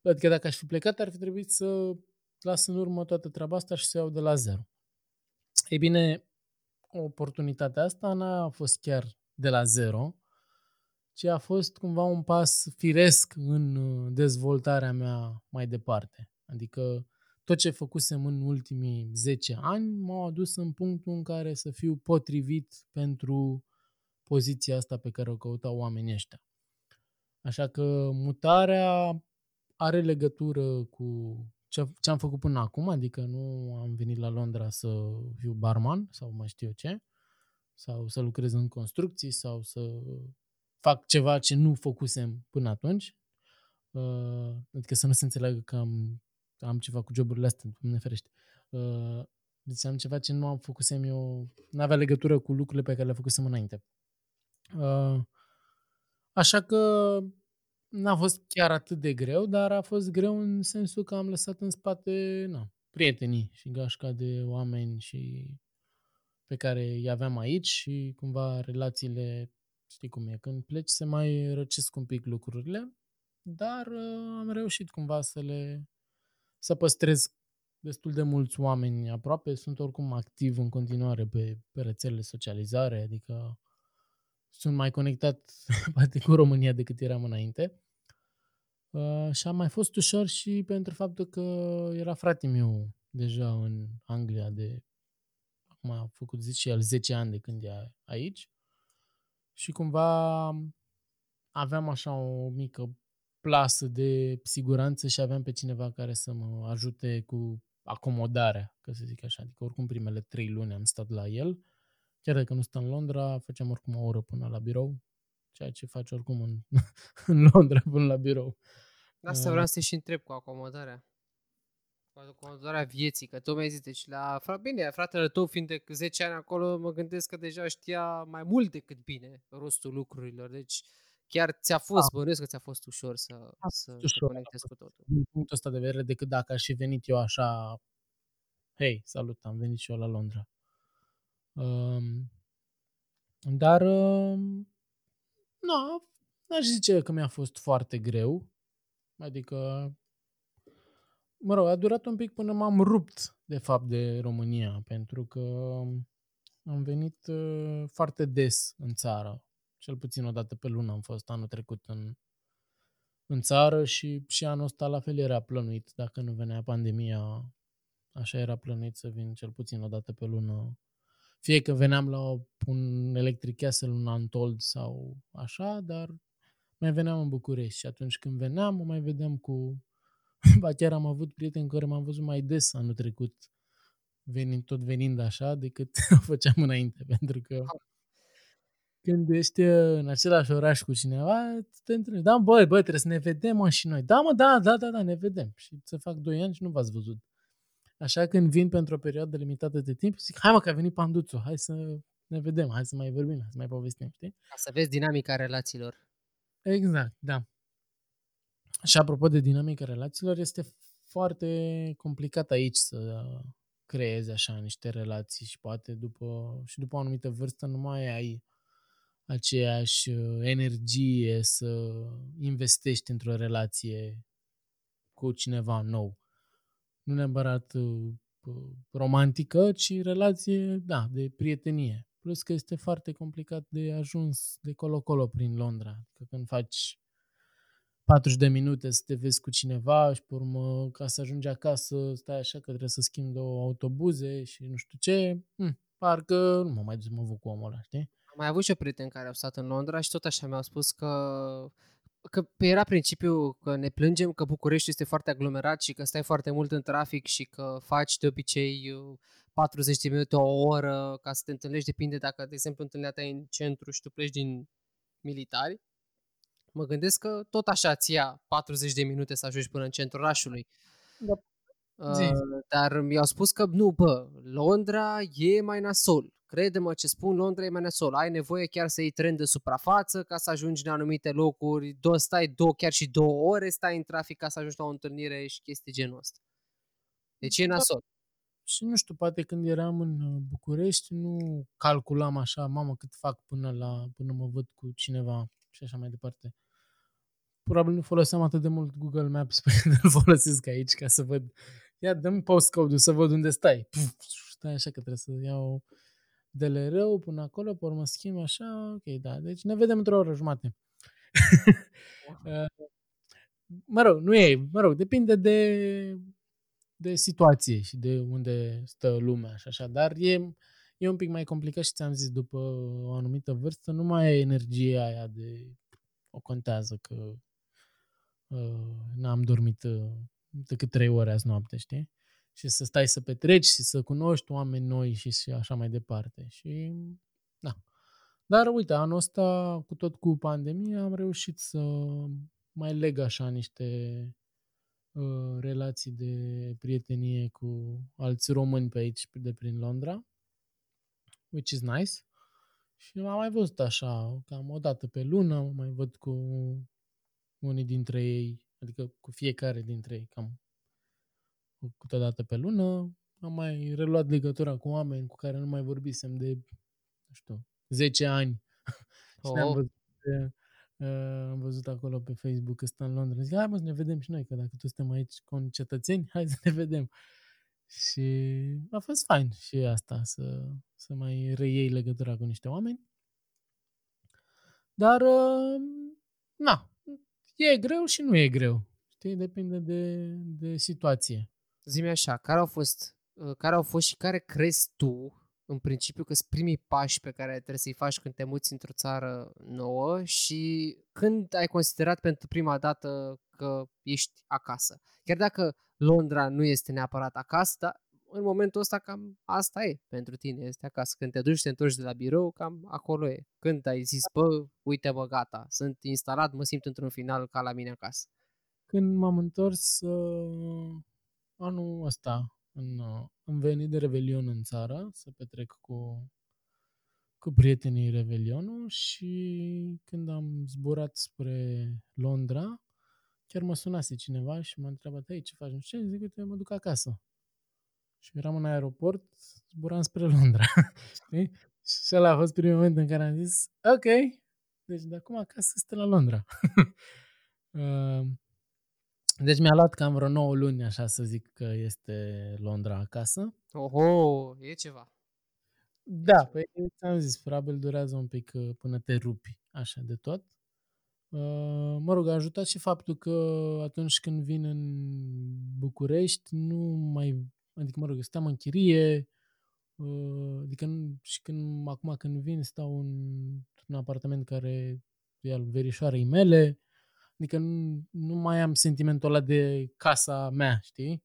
Adică dacă aș fi plecat, ar fi trebuit să las în urmă toată treaba asta și să iau de la zero. Ei bine, oportunitatea asta n-a fost chiar de la zero, ci a fost cumva un pas firesc în dezvoltarea mea mai departe. Adică tot ce făcusem în ultimii zece ani m-au adus în punctul în care să fiu potrivit pentru poziția asta pe care o căutau oamenii ăștia. Așa că mutarea are legătură cu ce am făcut până acum, adică nu am venit la Londra să fiu barman sau mai știu eu ce, sau să lucrez în construcții sau să fac ceva ce nu făcusem până atunci. Adică să nu se înțeleagă că am, am ceva cu joburile astea, Doamne ferește. Deci am ceva ce nu am făcusem eu, n-avea legătură cu lucrurile pe care le făcusem înainte. Așa că n-a fost chiar atât de greu, dar a fost greu în sensul că am lăsat în spate na, prietenii și gașca de oameni și pe care îi aveam aici și cumva relațiile, știi cum e, când pleci se mai răcesc un pic lucrurile, dar uh, am reușit cumva să le să păstrez destul de mulți oameni aproape. Sunt oricum activ în continuare pe, pe rețelele socializare, adică sunt mai conectat poate cu România decât eram înainte. Uh, și a mai fost ușor și pentru faptul că era fratele meu deja în Anglia de acum a făcut zici și el zece ani de când e aici. Și cumva aveam așa o mică plasă de siguranță și aveam pe cineva care să mă ajute cu acomodarea, ca să zic așa. Adică oricum primele trei luni am stat la el. Chiar dacă nu stăm în Londra, făceam oricum o oră până la birou, ceea ce faci oricum în, în Londra până la birou. Asta vreau să și întreb cu acomodarea. Cu acomodarea vieții, că tu mi-ai zis, deci la... Bine, fratele tău fiind de zece ani acolo, mă gândesc că deja știa mai mult decât bine rostul lucrurilor, deci chiar ți-a fost, a, bănuiesc că ți-a fost ușor să, să, ușor, să conectezi cu totul. Din punctul ăsta de vedere, decât dacă aș fi venit eu așa, hei, salut, am venit și eu la Londra. Um, dar um, nu, n-aș zice că mi-a fost foarte greu, adică mă rog, a durat un pic până m-am rupt de fapt de România, pentru că am venit uh, foarte des în țară, cel puțin o dată pe lună am fost anul trecut în, în țară și, și anul ăsta la fel era plănuit, dacă nu venea pandemia așa era plănuit să vin cel puțin o dată pe lună. Fie că veneam la un Electric Castle, un Untold sau așa, dar mai veneam în București și atunci când veneam, mă mai vedeam cu... Ba chiar am avut prieteni care m-am văzut mai des anul trecut, venind, tot venind așa, decât o făceam înainte, pentru că când ești în același oraș cu cineva, te întâlnești, da, băi, băi, trebuie să ne vedem, mă, și noi. Da, mă, da, da, da, da, ne vedem. Și să fac doi ani și nu v-ați văzut. Așa când vin pentru o perioadă limitată de timp, zic, hai mă că a venit Panduțu, hai să ne vedem, hai să mai vorbim, hai să mai povestim, știi? Ca să vezi dinamica relațiilor. Exact, da. Și apropo de dinamica relațiilor, este foarte complicat aici să creezi așa niște relații și poate după, și după o anumită vârstă nu mai ai aceeași energie să investești într-o relație cu cineva nou. Nu neapărat romantică, ci relație, da, de prietenie. Plus că este foarte complicat de ajuns de colo-colo prin Londra. Că când faci patruzeci de minute să te vezi cu cineva și pe urmă ca să ajungi acasă stai așa că trebuie să schimbi două autobuze și nu știu ce, hm, parcă nu mă mai duc să mă văd cu omul ăla, știi? Am mai avut și o prieten care au stat în Londra și tot așa mi-au spus că Că era principiul că ne plângem că București este foarte aglomerat și că stai foarte mult în trafic și că faci de obicei patruzeci de minute, o oră ca să te întâlnești, depinde dacă, de exemplu, întâlnea ta în centru și tu pleci din Militari. Mă gândesc că tot așa ți ia patruzeci de minute să ajungi până în centrul orașului. Da. Uh, dar mi-au spus că nu, bă, Londra e mai nasol. Crede-mă ce spun, Londra e mai nasol. Ai nevoie chiar să iei tren de suprafață ca să ajungi în anumite locuri. Do- stai două, chiar și două ore stai în trafic ca să ajungi la o întâlnire și chestii genul ăsta. Deci e nasol. Și nu știu, poate când eram în București nu calculam așa, mamă, cât fac până la până mă văd cu cineva și așa mai departe. probabil nu foloseam atât de mult Google Maps pe când îl folosesc aici ca să văd. Ia, dă-mi postcode-ul să văd unde stai. Puf, stai așa că trebuie să iau D L R-ul până acolo, pe urmă schimb așa, ok, da. Deci ne vedem într-o oră jumate. Mă rog, nu e, mă rog, depinde de, de situație și de unde stă lumea și așa, dar e, e un pic mai complicat și ți-am zis, după o anumită vârstă, nu mai ai energia aia de, o contează că uh, n-am dormit uh, decât trei ore azi noapte, știi? Și să stai să petreci și să cunoști oameni noi și, și așa mai departe. Și, da. Dar, uite, anul ăsta, cu tot cu pandemia, am reușit să mai leg așa niște uh, relații de prietenie cu alți români pe aici, de prin Londra, which is nice. Și m-am mai văzut așa, cam o dată pe lună, mă mai văd cu unii dintre ei, adică cu fiecare dintre ei, cam câteodată pe lună. Am mai reluat legătura cu oameni cu care nu mai vorbisem de, nu știu, zece ani. Oh. Și ne-am văzut, pe, uh, am văzut acolo pe Facebook că stă în Londra. Zic, hai mă, să ne vedem și noi, că dacă tu suntem aici concetățeni, hai să ne vedem. Și a fost fain și asta, să, să mai reiei legătura cu niște oameni. Dar, uh, na, e greu și nu e greu. Știi, depinde de, de situație. Zi-mi așa, care au fost, care au fost și care crezi tu, în principiu, că sunt primii pași pe care trebuie să-i faci când te muți într-o țară nouă și când ai considerat pentru prima dată că ești acasă? Chiar dacă Londra nu este neapărat acasă, dar în momentul ăsta cam asta e pentru tine, este acasă. Când te duci și te întorci de la birou, cam acolo e. Când ai zis, bă, uite mă, gata, sunt instalat, mă simt într-un final ca la mine acasă. Când m-am întors uh, anul ăsta, în, uh, am venit de Revelion în țară, să petrec cu, cu prietenii Revelionul și când am zburat spre Londra, chiar mă sunase cineva și m-a întrebat, hei, ce faci? Nu știu ce, zic, uite, mă duc acasă. Și eram în aeroport, zburam spre Londra. Și ăla a fost primul moment în care am zis, ok, deci de acum acasă stă la Londra. uh, Deci mi-a luat cam vreo nouă luni, așa să zic, că este Londra acasă. Oho, e ceva. Da, păi ți-am zis, probabil durează un pic până te rupi așa de tot. Mă rog, a ajutat și faptul că atunci când vin în București, nu mai, adică mă rog, stăm în chirie, adică nu, și când, acum când vin, stau în un apartament care e al verișoarei mele. Adică nu, nu mai am sentimentul ăla de casa mea, știi?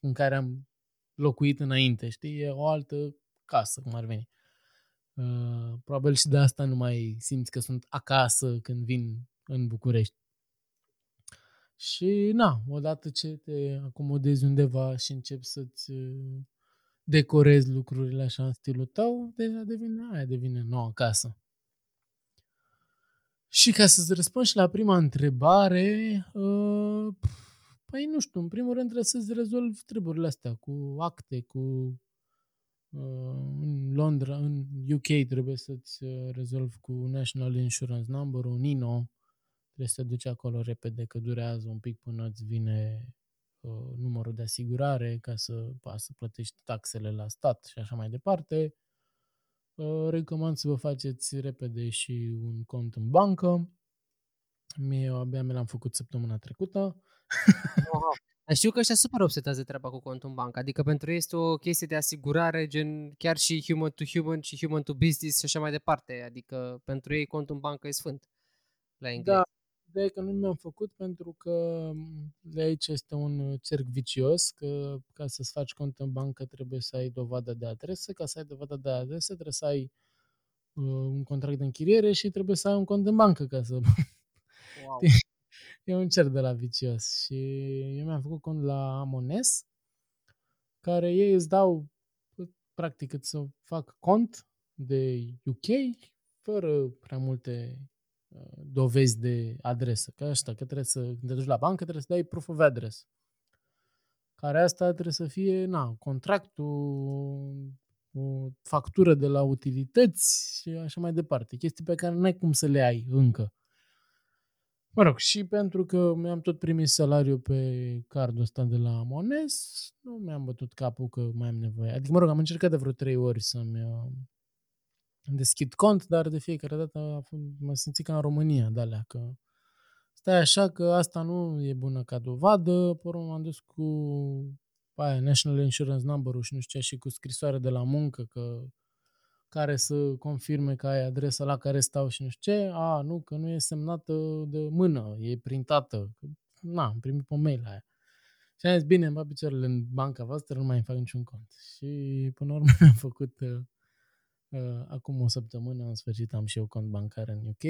În care am locuit înainte, știi? E o altă casă, cum ar veni. Uh, probabil și de asta nu mai simți că sunt acasă când vin în București. Și, na, odată ce te acomodezi undeva și începi să-ți decorezi lucrurile așa în stilul tău, deja devine, aia devine nouă casă. Și ca să-ți răspund și la prima întrebare, uh, păi nu știu, în primul rând trebuie să-ți rezolvi treburile astea cu acte, cu uh, în Londra, în U K trebuie să-ți rezolvi cu National Insurance Number-ul, N I N O, trebuie să te duci acolo repede că durează un pic până îți vine uh, numărul de asigurare ca să, pa, să plătești taxele la stat și așa mai departe. Recomand să vă faceți repede și un cont în bancă. Eu abia mi l-am făcut săptămâna trecută. Wow. Știu că ăștia super obsetează treaba cu contul în bancă. Adică pentru ei este o chestie de asigurare, gen chiar și human to human și human to business și așa mai departe. Adică pentru ei contul în bancă e sfânt la engleză. Da, ideea e că nu mi-am făcut pentru că de aici este un cerc vicios, că ca să-ți faci cont în bancă trebuie să ai dovadă de adresă, ca să ai dovadă de adresă trebuie să ai uh, un contract de închiriere și trebuie să ai un cont în bancă ca să... Wow. E un cerc de la vicios și eu mi-am făcut cont la Amones, care ei îți dau practic să fac cont de U K fără prea multe dovezi de adresă. Că asta, că trebuie să, când te duci la bancă, trebuie să dai proof of address. Care asta trebuie să fie, na, contractul, o factură de la utilități și așa mai departe. Chestii pe care n-ai cum să le ai încă. Mă rog, și pentru că mi-am tot primit salariul pe cardul ăsta de la Mones, nu mi-am bătut capul că mai am nevoie. Adică, mă rog, am încercat de vreo trei ori să-mi deschid cont, dar de fiecare dată mă simțit ca în România, de-alea, că stai așa că asta nu e bună ca dovadă, pe urmă m-am dus cu aia, National Insurance Number-ul și nu știu ce, și cu scrisoare de la muncă, că care să confirme că ai adresa la care stau și nu știu ce, a, nu, că nu e semnată de mână, e printată, na, am primit pe mail aia. Și am zis, bine, îmi bag picioarele în banca voastră, nu mai îmi fac niciun cont. Și până la urmă am făcut, uh, uh, acum o săptămână, în sfârșit am și eu cont bancar în U K.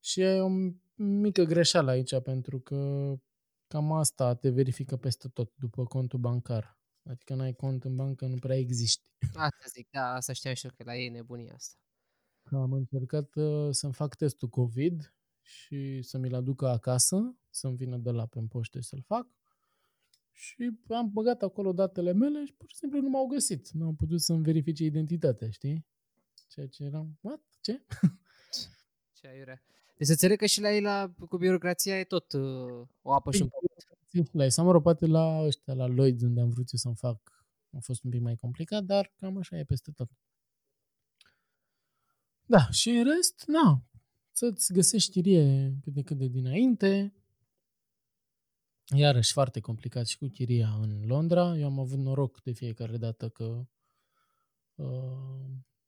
Și e o mică greșeală aici, pentru că cam asta te verifică peste tot, după contul bancar. Adică n-ai cont în bancă, nu prea există. Asta zic, da, asta știam și eu că la ei e nebunia asta. Am încercat uh, să-mi fac testul COVID și să mi-l aducă acasă, să-mi vină de la pe poștă să-l fac. Și am băgat acolo datele mele și pur și simplu nu m-au găsit. Nu am putut să-mi verifice identitatea, știi? Ceea ce eram, what? Ce? Ce aiurea. Deci să înțeleg că și la ei, la, cu birocrația, e tot uh, o apă și un pământ. La Isamaro, poate la ăștia, la Lloyd, unde am vrut eu să-mi fac, a fost un pic mai complicat, dar cam așa e peste tot. Da, și în rest, na, să-ți găsești chirie cât de cât de dinainte. Iarăși foarte complicat și cu chiria în Londra. Eu am avut noroc de fiecare dată că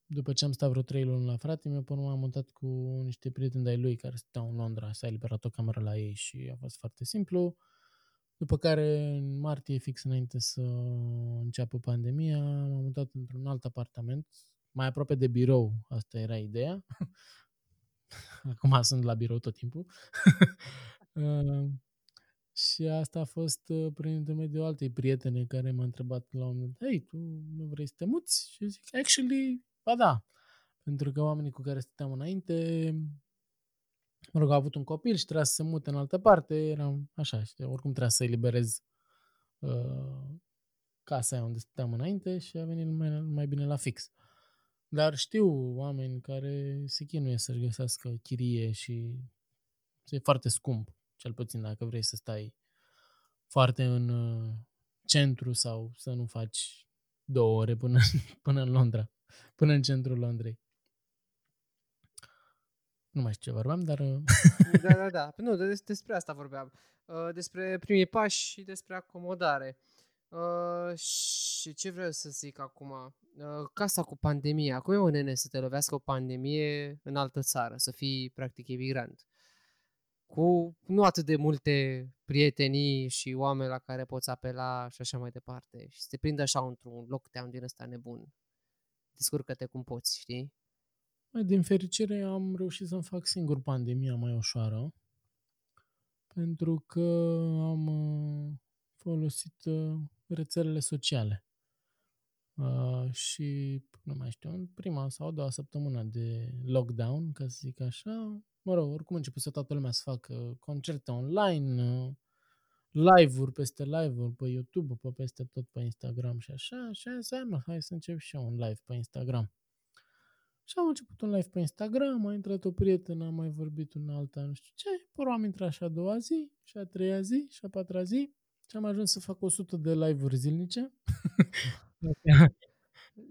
după ce am stat vreo trei luni la frate meu, până m-am mutat cu niște prieteni de-ai lui care stăteau în Londra, s-a eliberat o cameră la ei și a fost foarte simplu. După care, în martie, fix înainte să înceapă pandemia, m-am mutat într-un alt apartament, mai aproape de birou, asta era ideea. Acum sunt la birou tot timpul. uh, și asta a fost prin intermediul altei prietene care m-a întrebat la un moment, hei, tu nu vrei să te muți? Și zic, actually, ba da. Pentru că oamenii cu care stăteam înainte, mă rog, a avut un copil și trebuia să se mute în altă parte, eram așa, știi, oricum trebuia să eliberez uh, casa aia unde stăteam înainte și a venit mai, mai bine la fix. Dar știu oameni care se chinuie să-și găsească chirie și e foarte scump, cel puțin dacă vrei să stai foarte în uh, centru sau să nu faci două ore până, până în Londra, până în centrul Londrei. Nu mai știu ce vorbeam, dar... Da, da, da. Nu, despre asta vorbeam. Despre primii pași și despre acomodare. Și ce vreau să zic acum? Casa cu pandemia. Acum e o nene să te lovească o pandemie în altă țară, să fii practic emigrant. Cu nu atât de multe prietenii și oameni la care poți apela și așa mai departe. Și să te prinde așa într-un lockdown din ăsta nebun. Descurcă-te cum poți, știi? Din fericire am reușit să-mi fac singur pandemia mai ușoară, pentru că am folosit rețelele sociale. Și, nu mai știu, în prima sau a doua săptămână de lockdown, ca să zic așa, mă rog, oricum a început să toată lumea să facă concerte online, live-uri peste live-uri pe YouTube, pe peste tot pe Instagram și așa, și am hai să încep și eu un live pe Instagram. Și am început un live pe Instagram, a intrat o prietenă, am mai vorbit una alta, nu știu ce, păi am intrat și a doua zi, și a treia zi, și a patra zi, și am ajuns să fac o sută de live-uri zilnice.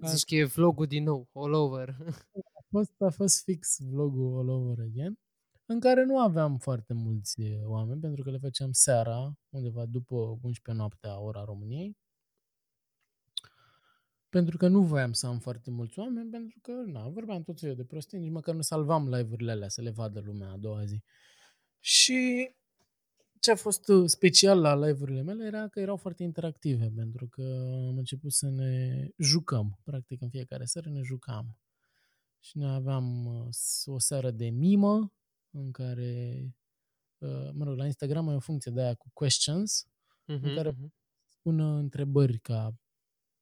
Zici că e vlogul din nou, all over. A fost, a fost fix vlogul all over again, în care nu aveam foarte mulți oameni, pentru că le făceam seara, undeva după unsprezece noaptea, ora României. Pentru că nu voiam să am foarte mulți oameni, pentru că, na, vorbeam tot eu de prostii, nici măcar nu salvam live-urile alea să le vadă lumea a doua zi. Și ce a fost special la live-urile mele era că erau foarte interactive, pentru că am început să ne jucăm. Practic, în fiecare seară ne jucam. Și noi aveam o seară de mimă, în care, mă rog, la Instagram ai o funcție de aia cu questions, uh-huh, în care pun întrebări ca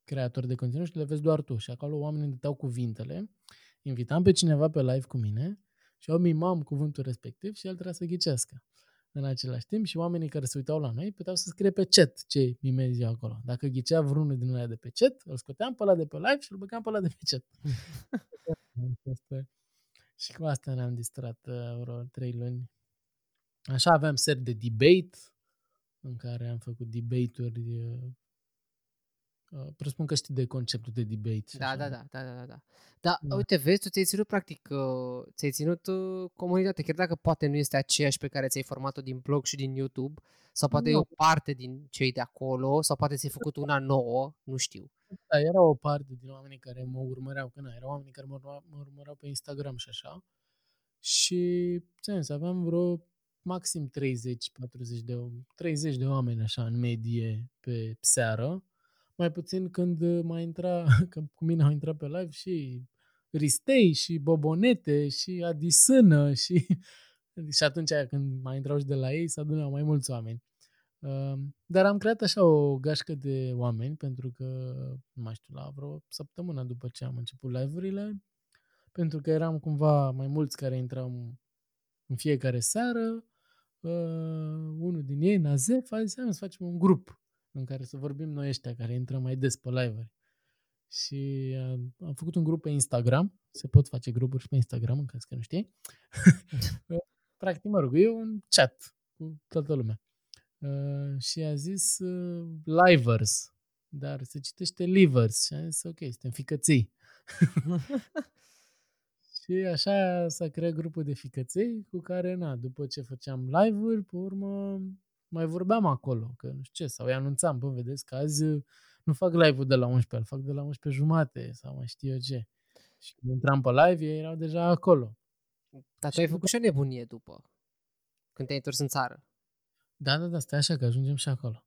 creator de conținut și le vezi doar tu. Și acolo oamenii dăteau cuvintele, invitam pe cineva pe live cu mine și eu mimam cuvântul respectiv și el trebuia să ghicească. În același timp și oamenii care se uitau la noi puteau să scrie pe chat ce mimezi eu acolo. Dacă ghicea vreunul din ăla de pe chat, îl scoteam pe ăla de pe live și îl băgam pe ăla de pe chat. Și cu asta ne-am distrat vreo trei luni. Așa aveam seri de debate, în care am făcut debate-uri. Presupun că știi de conceptul de debate. Da, da, da, da, da, da. Dar, da. Uite, vezi, tu ți-ai ținut, practic, ți-ai ținut comunitatea, chiar dacă poate nu este aceeași pe care ți-ai format-o din blog și din YouTube, sau poate nu. E o parte din cei de acolo, sau poate ți-ai făcut una nouă, nu știu. Da, era o parte din oamenii care mă urmăreau, că na, erau oamenii care mă urmăreau pe Instagram și așa, și, ți-am aveam vreo maxim treizeci patruzeci de treizeci de oameni așa în medie pe seară. Mai puțin când mai intra, când cu mine au intrat pe live și Ristei și Bobonete și Adisână și, și atunci când mai intrau și de la ei se adunau mai mulți oameni. Dar am creat așa o gașcă de oameni pentru că, nu mai știu, la vreo săptămână după ce am început live-urile, pentru că eram cumva mai mulți care intram în fiecare seară, unul din ei, Nazef, a zis, hai să facem un grup în care să vorbim noi ăștia care intră mai des pe live-uri. Și am făcut un grup pe Instagram, se pot face grupuri și pe Instagram, în caz că nu știi. Practic, mă rog, eu un chat cu toată lumea. Uh, și a zis uh, livers, dar se citește livers. Și am zis, ok, suntem ficăței. Și așa s-a creat grupul de ficăței cu care, na, după ce făceam live-uri, pe urmă mai vorbeam acolo, că nu știu ce, sau îi anunțam, bă, vedeți că azi nu fac live-ul de la unsprezece, îl fac de la unsprezece jumate, sau mai știu eu ce. Și când intram pe live, ei erau deja acolo. Dar tu ai făcut și o nebunie după, când te-ai întors în țară. Da, da, da, stai așa că ajungem și acolo.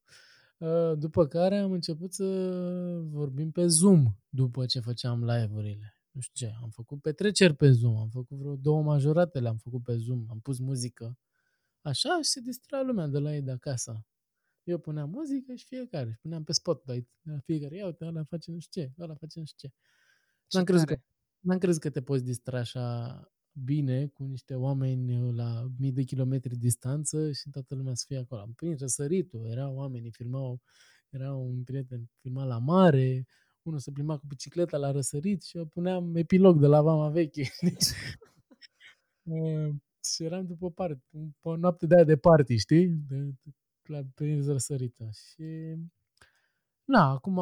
După care am început să vorbim pe Zoom după ce făceam live-urile. Nu știu ce, am făcut petreceri pe Zoom, am făcut vreo două majorate, le-am făcut pe Zoom, am pus muzică. Așa și se distra lumea de la ei de acasă. Eu puneam muzică și fiecare. Și puneam pe spotlight. Fiecare, ia uite, ăla face nu știu ce, ăla face nu știu ce. N-am crezut, că, n-am crezut că te poți distra așa bine cu niște oameni la mii de kilometri distanță și toată lumea să fie acolo. Am prins răsăritul, erau oamenii, filmau, era un prieten filmat la mare, unul se plimba cu bicicleta la răsărit și eu puneam epilog de la Vama Veche. Și eram după parte, o noapte de aia de party, știi? De, de, la prins răsărită. Și, na, acum,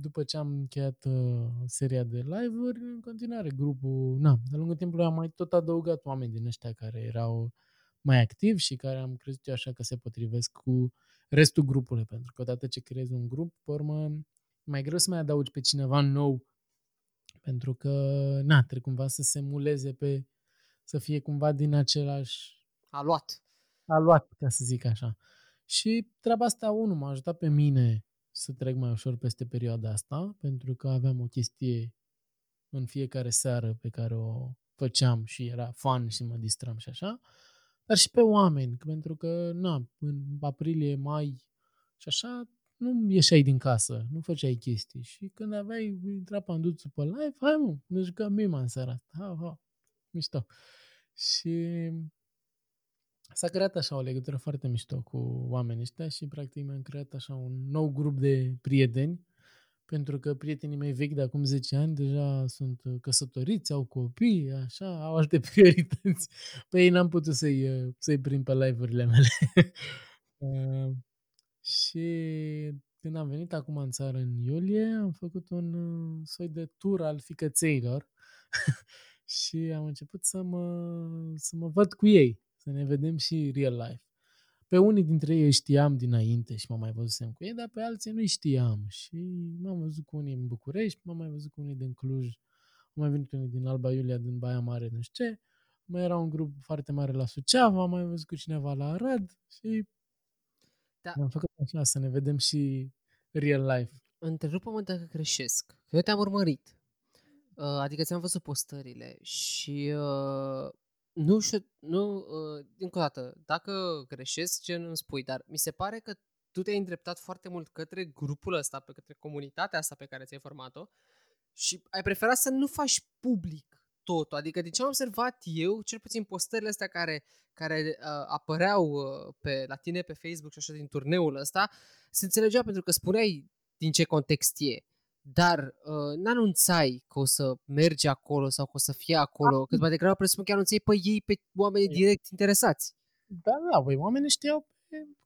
după ce am încheiat uh, seria de live-uri, în continuare, grupul, na, de-a lungul timpului am mai tot adăugat oameni din ăștia care erau mai activi și care am crezut eu așa că se potrivesc cu restul grupului, pentru că odată ce creezi un grup, pe urmă, mai greu să mai adaugi pe cineva nou, pentru că, na, trebuie cumva să se muleze pe să fie cumva din același... A luat. A luat, ca să zic așa. Și treaba asta, unul, m-a ajutat pe mine să trec mai ușor peste perioada asta, pentru că aveam o chestie în fiecare seară pe care o făceam și era fun și mă distram și așa, dar și pe oameni, pentru că, na, în aprilie, mai și așa, nu ieșeai din casă, nu făceai chestii. Și când aveai, intra panduțul pe live, hai mă, ne jucăm mima în seara asta, ha, ha, mișto. Și s-a creat așa o legătură foarte mișto cu oamenii ăștia și practic mi-am creat așa un nou grup de prieteni, pentru că prietenii mei vechi de acum zece ani deja sunt căsătoriți, au copii, așa, au alte priorități. Pe ei n-am putut să-i, să-i prind pe live-urile mele. Și când am venit acum în țară în iulie, am făcut un soi de tur al ficățeilor. Și am început să mă, să mă văd cu ei, să ne vedem și real life. Pe unii dintre ei știam dinainte și mă mai văzusem cu ei, dar pe alții nu știam. Și m-am văzut cu unii în București, m-am mai văzut cu unii din Cluj, am mai venit cu unii din Alba Iulia, din Baia Mare, nu știu ce. Mai era un grup foarte mare la Suceava, am mai văzut cu cineva la Arad și da. Am făcut așa să ne vedem și real life. Întrerupă-mă dacă greșesc. Eu te-am urmărit. Adică ți-am văzut postările și uh, nu știu, nu, uh, încă o dată, dacă greșesc ce nu-mi spui, dar mi se pare că tu te-ai îndreptat foarte mult către grupul ăsta, pe către comunitatea asta pe care ți-ai format-o și ai preferat să nu faci public totul. Adică din ce am observat eu, cel puțin postările astea care, care uh, apăreau uh, pe, la tine pe Facebook și așa din turneul ăsta, se înțelegea pentru că spuneai din ce context e. Dar uh, n-anunțai că o să mergi acolo sau că o să fie acolo, cât mai degrabă presupun că anunțai pe ei, pe oamenii direct interesați. Da, da, băi, oamenii știau,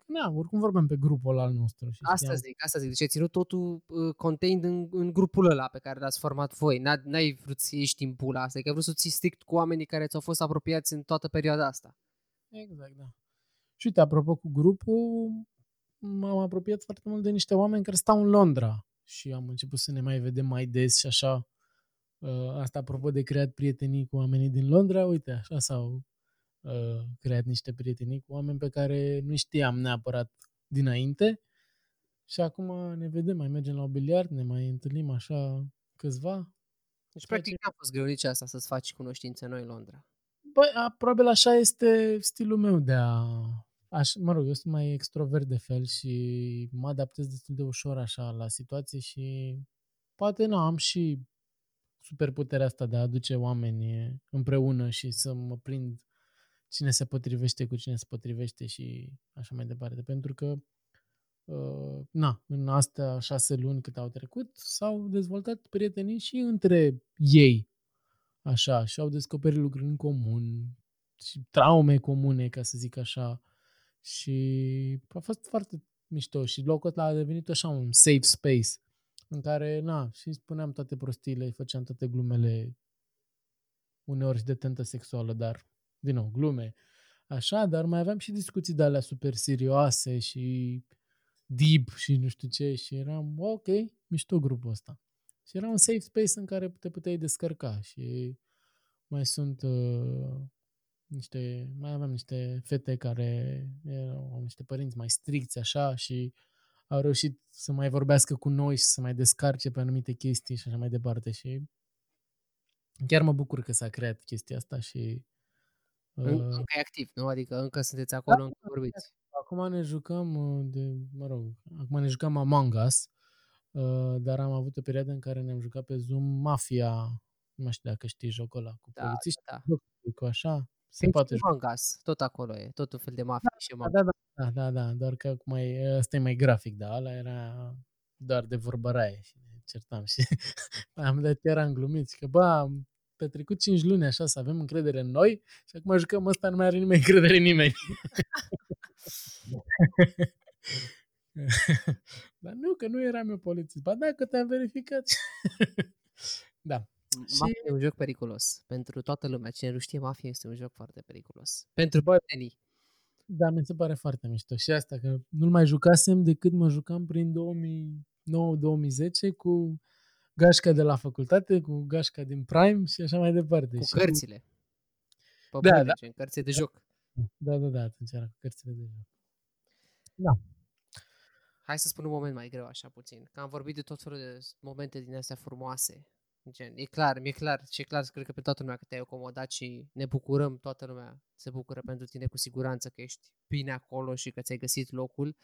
na, oricum vorbeam pe grupul ăla al nostru. Și asta zic, asta zic, deci ai ținut totul uh, contained în, în grupul ăla pe care l-ați format voi, N- n-ai vrut să ieși din pula asta, că ai vrut să ții strict cu oamenii care ți-au fost apropiați în toată perioada asta. Exact, da. Și uite, apropo cu grupul, m-am apropiat foarte mult de niște oameni care stau în Londra și am început să ne mai vedem mai des și așa. Asta apropo de creat prietenii cu oamenii din Londra, uite, așa s-au uh, creat niște prietenii cu oameni pe care nu știam neapărat dinainte și acum ne vedem, mai mergem la un biliard, ne mai întâlnim așa câțiva. Deci practic face... n-a fost greu nici asta să-ți faci cunoștințe noi în Londra. Băi, a, probabil așa este stilul meu de a... Aș, mă rog, eu sunt mai extrovert de fel și mă adaptez destul de ușor așa la situație și poate nu am și superputerea asta de a aduce oameni împreună și să mă prind cine se potrivește cu cine se potrivește și așa mai departe. Pentru că, na, în astea șase luni cât au trecut, s-au dezvoltat prietenii și între ei, așa, și au descoperit lucruri în comun și traume comune, ca să zic așa. Și a fost foarte mișto și locul ăsta a devenit așa un safe space în care, na, și spuneam toate prostiile, făceam toate glumele, uneori și de tentă sexuală, dar, din nou, glume, așa, dar mai aveam și discuții de alea super serioase și deep și nu știu ce și eram, ok, mișto grupul ăsta. Și era un safe space în care te puteai descărca și mai sunt uh, niște, mai aveam niște fete care erau niște părinți mai stricți, așa, și au reușit să mai vorbească cu noi și să mai descarce pe anumite chestii și așa mai departe și chiar mă bucur că s-a creat chestia asta și... În, uh... Încă e activ, nu? Adică încă sunteți acolo, da, încă vorbiți. Acum ne jucăm, de, mă rog, acum ne jucăm Among Us, uh, dar am avut o perioadă în care ne-am jucat pe Zoom Mafia, nu știu dacă știi jocul ăla, cu da, polițiști, da. Cu așa... Se poate Among Us, tot acolo e, tot un fel de mafie da, și da, mafie. Da, da, da, da, doar că acum e, ăsta e mai grafic, da, ăla era doar de vorbăraie și ne certam și am dat eram glumiți, că bă, am petrecut cinci luni așa să avem încredere în noi și acum jucăm ăsta, nu mai are nimeni încredere în nimeni. Dar nu, că nu eram eu polițist, ba da, că te-am verificat. Da. Mafia e un joc periculos. Pentru toată lumea. Cine nu știe, Mafia este un joc foarte periculos. Pentru prietenii. Da, mi se pare foarte mișto. Și asta, că nu-l mai jucasem decât mă jucam prin două mii nouă două mii zece cu gașca de la facultate, cu gașca din Prime și așa mai departe. Cu și cărțile. Cu... Da, da. În cărțile de joc. Da, da, da. Atunci era cu cărțile de joc. Da. Hai să spun un moment mai greu, așa puțin. Că am vorbit de tot felul de momente din astea frumoase. Gen, e clar, mi-e clar și e clar, cred că pe toată lumea că te-ai acomodat și ne bucurăm, toată lumea se bucură pentru tine cu siguranță că ești bine acolo și că ți-ai găsit locul,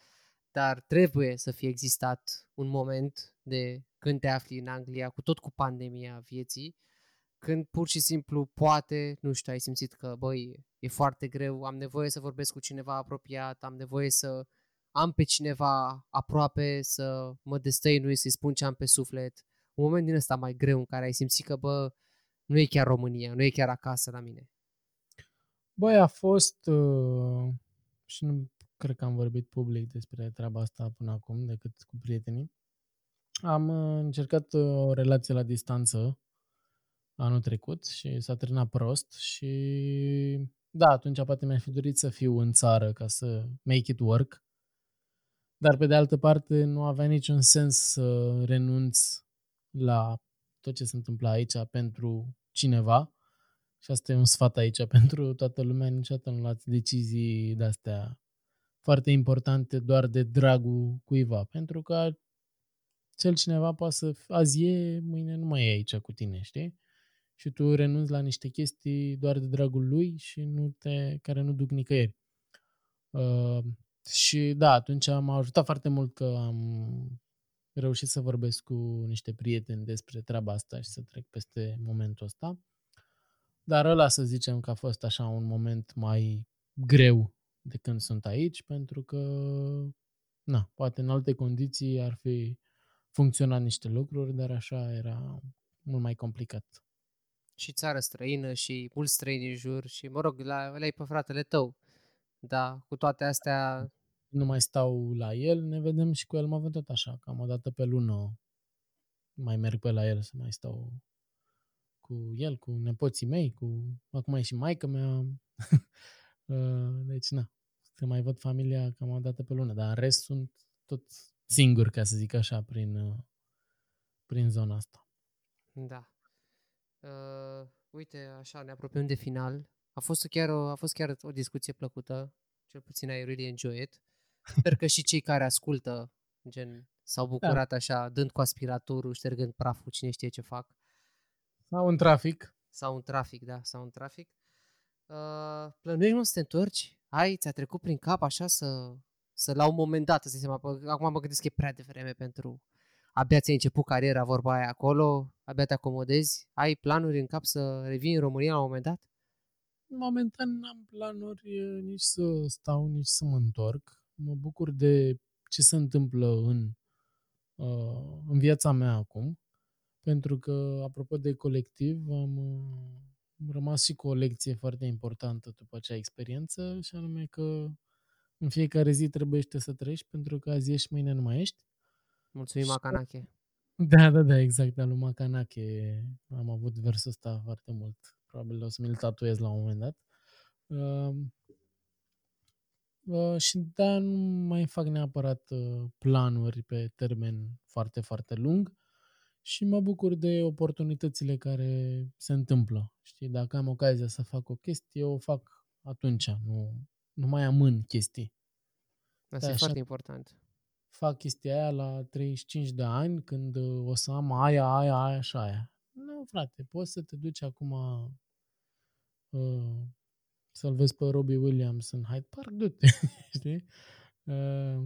dar trebuie să fie existat un moment de când te afli în Anglia, cu tot cu pandemia vieții, când pur și simplu poate, nu știu, ai simțit că băi, e foarte greu, am nevoie să vorbesc cu cineva apropiat, am nevoie să am pe cineva aproape, să mă destăinui, să-i spun ce am pe suflet. Un moment din ăsta mai greu în care ai simțit că, bă, nu e chiar România, nu e chiar acasă la mine. Băi, a fost, uh, și nu cred că am vorbit public despre treaba asta până acum, decât cu prietenii. Am uh, încercat uh, o relație la distanță anul trecut și s-a terminat prost și, da, atunci poate mi-ar fi dorit să fiu în țară ca să make it work, dar pe de altă parte nu avea niciun sens să renunț la tot ce se întâmplă aici pentru cineva și asta e un sfat aici pentru toată lumea, niciodată nu luați decizii de-astea foarte importante doar de dragul cuiva, pentru că cel cineva poate să azi e, mâine nu mai e aici cu tine, știi? Și tu renunți la niște chestii doar de dragul lui și nu te, care nu duc nicăieri. Uh, și da, atunci m-a ajutat foarte mult că am reușit să vorbesc cu niște prieteni despre treaba asta și să trec peste momentul ăsta. Dar ăla să zicem că a fost așa un moment mai greu de când sunt aici, pentru că, na, poate în alte condiții ar fi funcționat niște lucruri, dar așa era mult mai complicat. Și țară străină și mulți străini în jur și, mă rog, l-ai pe fratele tău Da, cu toate astea... Nu mai stau la el, ne vedem și cu el, mă văd tot așa, cam o dată pe lună mai merg pe la el să mai stau cu el, cu nepoții mei, cu... Acum e și maică-mea. Deci, na, se mai văd familia cam o dată pe lună, dar în rest sunt tot singur, ca să zic așa, prin, prin zona asta. Da. Uh, uite, așa, ne apropiem de final. A fost chiar o, a fost chiar o discuție plăcută, cel puțin I really enjoy it. Sper că și cei care ascultă, gen, s-au bucurat da. Așa, dând cu aspiratorul, ștergând praful, cine știe ce fac. Sau în trafic. Sau în trafic, da, sau în trafic. Uh, plănuiești mă să te întorci? Ai, ți-a trecut prin cap așa să, să la un moment dat, să seama, acum mă gândesc că e prea devreme pentru... Abia ți-ai început cariera, vorba aia acolo, abia te acomodezi. Ai planuri în cap să revii în România la un moment dat? Momentan n-am planuri nici să stau, nici să mă întorc. Mă bucur de ce se întâmplă în, în viața mea acum, pentru că, apropo de colectiv, am rămas și cu o lecție foarte importantă după acea experiență, și anume că în fiecare zi trebuie să trăiești, pentru că azi ești, mâine nu mai ești. Mulțumim, Macanache. Da, da, da, exact, al lui Macanache am avut versul ăsta foarte mult. Probabil o să mi-l tatuez la un moment dat. Uh, uh, și da, nu mai fac neapărat uh, planuri pe termen foarte, foarte lung și mă bucur de oportunitățile care se întâmplă. Știi, dacă am ocazia să fac o chestie, o fac atunci, nu, nu mai amân chestii. Asta da, e foarte important. Fac chestia aia la treizeci și cinci de ani, când o să am aia, aia, aia și aia. Nu, frate, poți să te duci acum uh, să-l vezi pe Robbie Williams în Hyde Park, du-te, știi? Uh,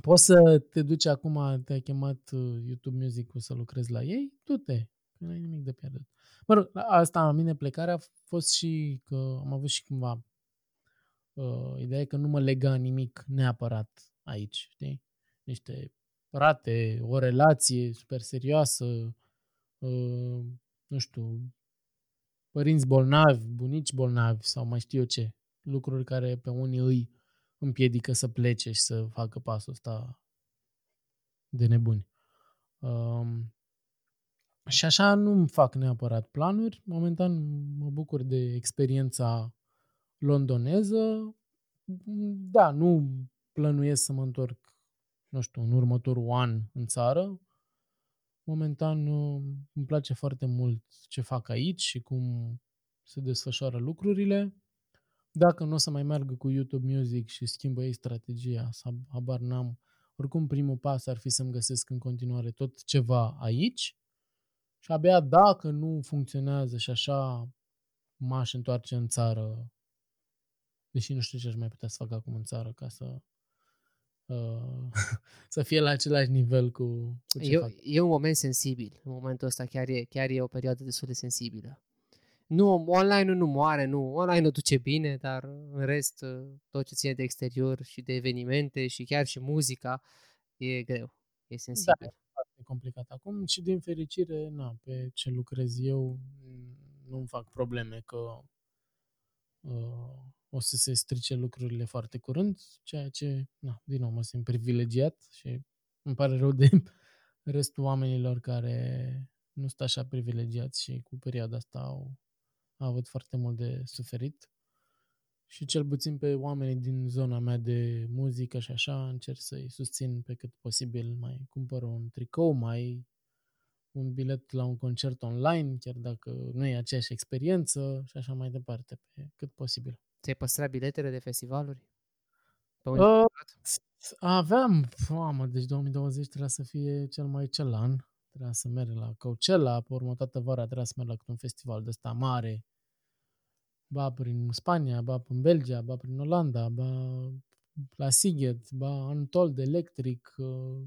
poți să te duci acum, te-a chemat YouTube Music-ul să lucrezi la ei, du-te, nu ai nimic de pierdut. Mă rog, asta la mine plecarea a fost și că am avut și cumva uh, ideea că nu mă lega nimic neapărat aici, știi? Niște rate, o relație super serioasă, uh, nu știu, părinți bolnavi, bunici bolnavi sau mai știu eu ce, lucruri care pe unii îi împiedică să plece și să facă pasul ăsta de nebuni. Uh, și așa nu-mi fac neapărat planuri. Momentan mă bucur de experiența londoneză. Da, nu... Plănuiesc să mă întorc, nu știu, în următorul an în țară. Momentan îmi place foarte mult ce fac aici și cum se desfășoară lucrurile. Dacă nu o să mai meargă cu YouTube Music și schimbă ei strategia, să habar n-am, oricum primul pas ar fi să-mi găsesc în continuare tot ceva aici. Și abia dacă nu funcționează și așa, m-aș întoarce în țară. Deși nu știu ce aș mai putea să fac acum în țară ca să... să fie la același nivel cu, cu ce eu, fac. E un moment sensibil. În momentul ăsta chiar e, chiar e o perioadă destul de sensibilă. Nu, online nu moare, nu. Online o duce bine, dar în rest tot ce ține de exterior și de evenimente și chiar și muzica e greu, e sensibil. Da, e foarte complicat acum și din fericire, na, pe ce lucrez eu nu-mi fac probleme că uh, o să se strice lucrurile foarte curând, ceea ce, na, din nou, mă simt privilegiat și îmi pare rău de restul oamenilor care nu sunt așa privilegiați și cu perioada asta au, au avut foarte mult de suferit. Și cel puțin pe oamenii din zona mea de muzică și așa încerc să-i susțin pe cât posibil. Mai cumpăr un tricou, mai un bilet la un concert online, chiar dacă nu e aceeași experiență și așa mai departe, pe cât posibil. Ți-ai păstrat biletele de festivaluri? Uh, aveam, mamă, deci două mii douăzeci trebuia să fie cel mai cel an. Trebuia să merg la Coachella, pe urmă toată vara trebuia să merg la un festival de ăsta mare. Ba prin Spania, ba prin Belgia, ba prin Olanda, ba la Sighet, ba Untold, Electric uh,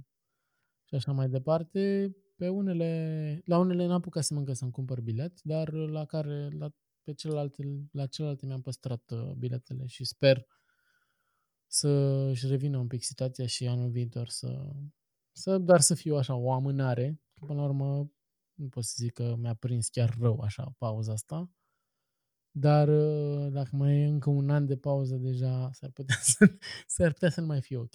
și așa mai departe. Pe unele, la unele n-am apucat să mă încă să-mi cumpăr bilet, dar la care... La Pe celelalte, la celelalte mi-am păstrat biletele și sper să-și revină un pic situația și anul viitor să, să... Dar să fiu așa, o amânare, că până la urmă nu pot să zic că mi-a prins chiar rău așa pauza asta. Dar dacă mai e încă un an de pauză, deja s-ar putea să, s-ar putea să nu mai fie ok.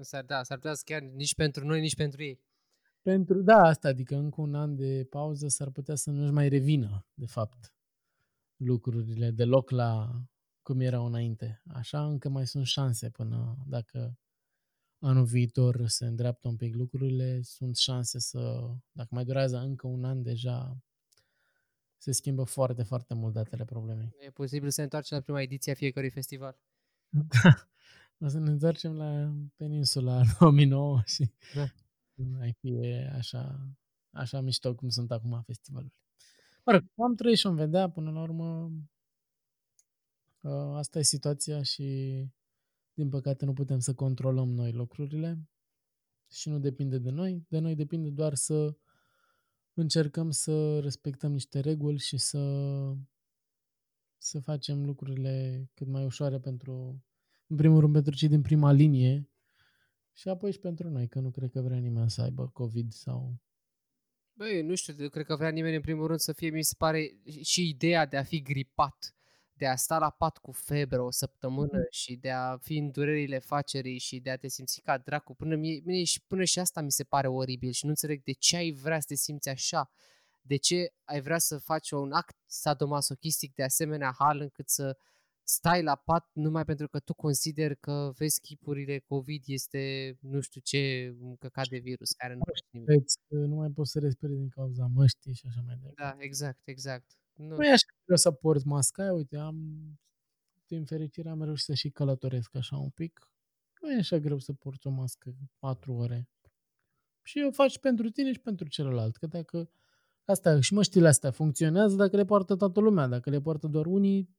S-ar, da, s-ar putea să chiar nici pentru noi, nici pentru ei. Pentru, da, asta, adică încă un an de pauză s-ar putea să nu-și mai revină, de fapt, lucrurile deloc la cum erau înainte. Așa încă mai sunt șanse până dacă anul viitor se îndreaptă un pic lucrurile, sunt șanse să, dacă mai durează încă un an, deja se schimbă foarte, foarte mult datele problemei. E posibil să ne întoarcem la prima ediție a fiecărui festival. O să ne întoarcem la Peninsula două mii nouă și da. Mai fie așa, așa mișto cum sunt acum festivalurile. Mă rog, am trăit și am vedea, până la urmă, asta e situația și din păcate nu putem să controlăm noi lucrurile și nu depinde de noi. De noi depinde doar să încercăm să respectăm niște reguli și să, să facem lucrurile cât mai ușoare pentru, în primul rând, pentru cei din prima linie și apoi și pentru noi, că nu cred că vrea nimeni să aibă COVID sau... Băi, nu știu, cred că vrea nimeni în primul rând să fie, mi se pare, și ideea de a fi gripat, de a sta la pat cu febră o săptămână mm. și de a fi în durerile facerii și de a te simți ca dracu. Până, mie, mie, până și asta mi se pare oribil și nu înțeleg de ce ai vrea să te simți așa. De ce ai vrea să faci un act sadomasochistic de asemenea hal încât să stai la pat numai pentru că tu consideri că vezi chipurile COVID este nu știu ce căcat de virus care nu știu nimic. Nu mai poți să respiri din cauza măștii și așa mai departe. Da, exact, exact. Nu, nu e așa că să porți masca, uite, am, din fericire am reușit să și călătoresc așa un pic. Nu e așa greu să porți o mască patru ore. Și o faci pentru tine și pentru celălalt. Că dacă asta, și măștile astea funcționează dacă le poartă toată lumea, dacă le poartă doar unii,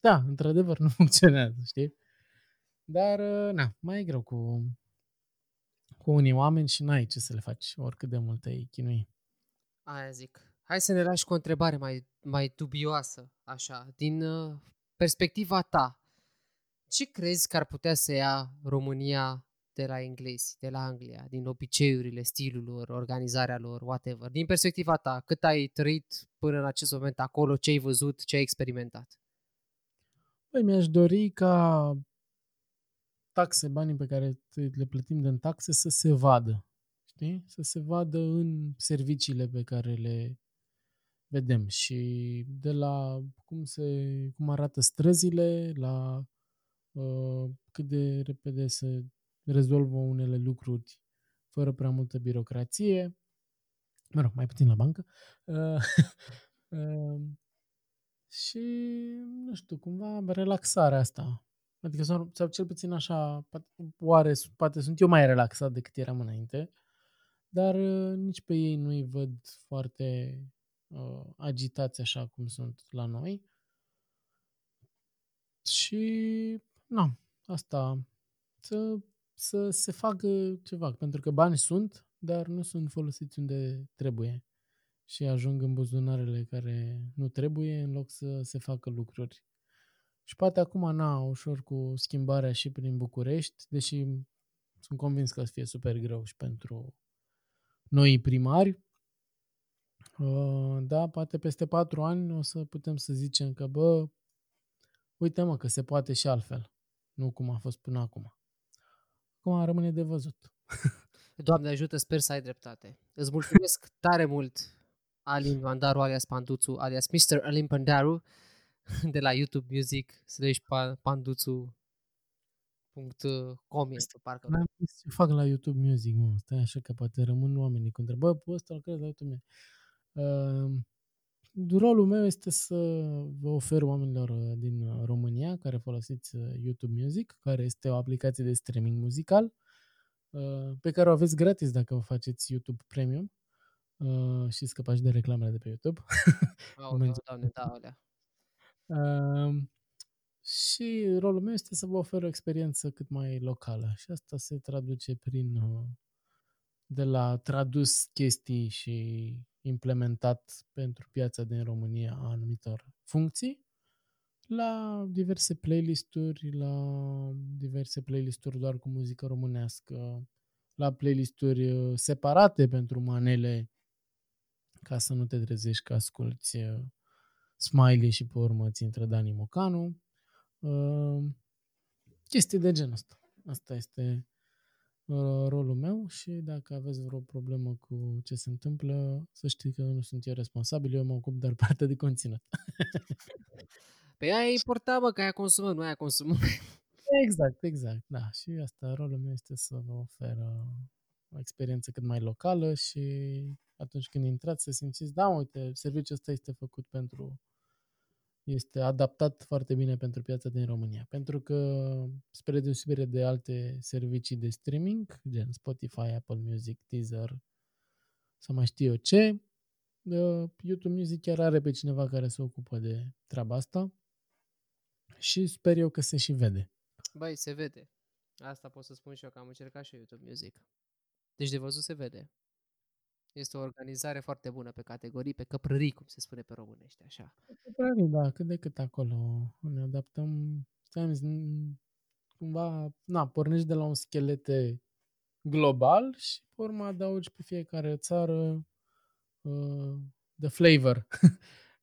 da, într-adevăr, nu funcționează, știi? Dar, na, mai e greu cu, cu unii oameni și n-ai ce să le faci, oricât de mult ai chinui. Aia zic. Hai să ne lași cu o întrebare mai, mai dubioasă, așa, din uh, perspectiva ta. Ce crezi că ar putea să ia România de la englezi, de la Anglia, din obiceiurile, stilul lor, organizarea lor, whatever? Din perspectiva ta, cât ai trăit până în acest moment acolo, ce ai văzut, ce ai experimentat? Păi mi-aș dori ca taxe, banii pe care le plătim din taxe să se vadă, știi? Să se vadă în serviciile pe care le vedem și de la cum, se, cum arată străzile, la uh, cât de repede se rezolvă unele lucruri fără prea multă birocrație, mă rog, mai puțin la bancă, uh, uh, și, nu știu, cumva relaxarea asta. Adică, sau, sau cel puțin așa, oare, poate sunt eu mai relaxat decât eram înainte, dar uh, nici pe ei nu-i văd foarte... Uh, agitați așa cum sunt la noi și na, asta să, să se facă ceva, pentru că bani sunt, dar nu sunt folosiți unde trebuie și ajung în buzunarele care nu trebuie în loc să se facă lucruri și poate acum na, ușor cu schimbarea și prin București, deși sunt convins că o să fie super greu și pentru noi primari. Da, poate peste patru ani o să putem să zicem că, bă, uite mă, că se poate și altfel. Nu cum a fost până acum. Acum rămâne de văzut. Doamne ajută, sper să ai dreptate. Îți mulțumesc tare mult, Alin Pandaru, alias Panduțu, alias mister Alin Pandaru, de la YouTube Music, slash panduțu punct com este parcă. N-am zis ce fac la YouTube Music, mă, stai așa că poate rămân oamenii cu întrebări. Bă, pe ăsta îl crezi la YouTube Music. Uh, rolul meu este să vă ofer oamenilor din România care folosiți YouTube Music, care este o aplicație de streaming muzical uh, pe care o aveți gratis dacă vă faceți YouTube Premium uh, și scăpați de reclamele de pe YouTube. Wow, doamne, da, uh, și rolul meu este să vă ofer o experiență cât mai locală și asta se traduce prin uh, de la tradus chestii și implementat pentru piața din România a anumitor funcții, la diverse playlisturi, la diverse playlisturi doar cu muzică românească, la playlisturi separate pentru manele, ca să nu te trezești că asculti Smiley și pe urmă îți intră Dani Mocanu. Uh, chestii de genul ăsta. Asta este uh, rolul meu și dacă aveți vreo problemă cu ce se întâmplă, să știți că nu sunt eu responsabil, eu mă ocup doar partea de conținut. Păi aia e important, bă, că aia consumăm, nu aia consumăm. Exact, exact, da. Și asta, rolul meu este să vă oferă o experiență cât mai locală și atunci când intrați să simțiți, da, uite, serviciul ăsta este făcut pentru, este adaptat foarte bine pentru piața din România. Pentru că, spre deosebire de alte servicii de streaming, gen Spotify, Apple Music, Deezer, să mai știu eu ce, YouTube Music chiar are pe cineva care se ocupă de treaba asta și sper eu că se și vede. Băi, se vede. Asta pot să spun și eu, că am încercat și YouTube Music. Deci de văzut se vede. Este o organizare foarte bună pe categorii, pe căprării, cum se spune pe românește, așa. Căprării, da, cât de cât acolo ne adaptăm. Cumva, na, pornești de la un schelet global și pe urmă adaugi pe fiecare țară uh, the flavor.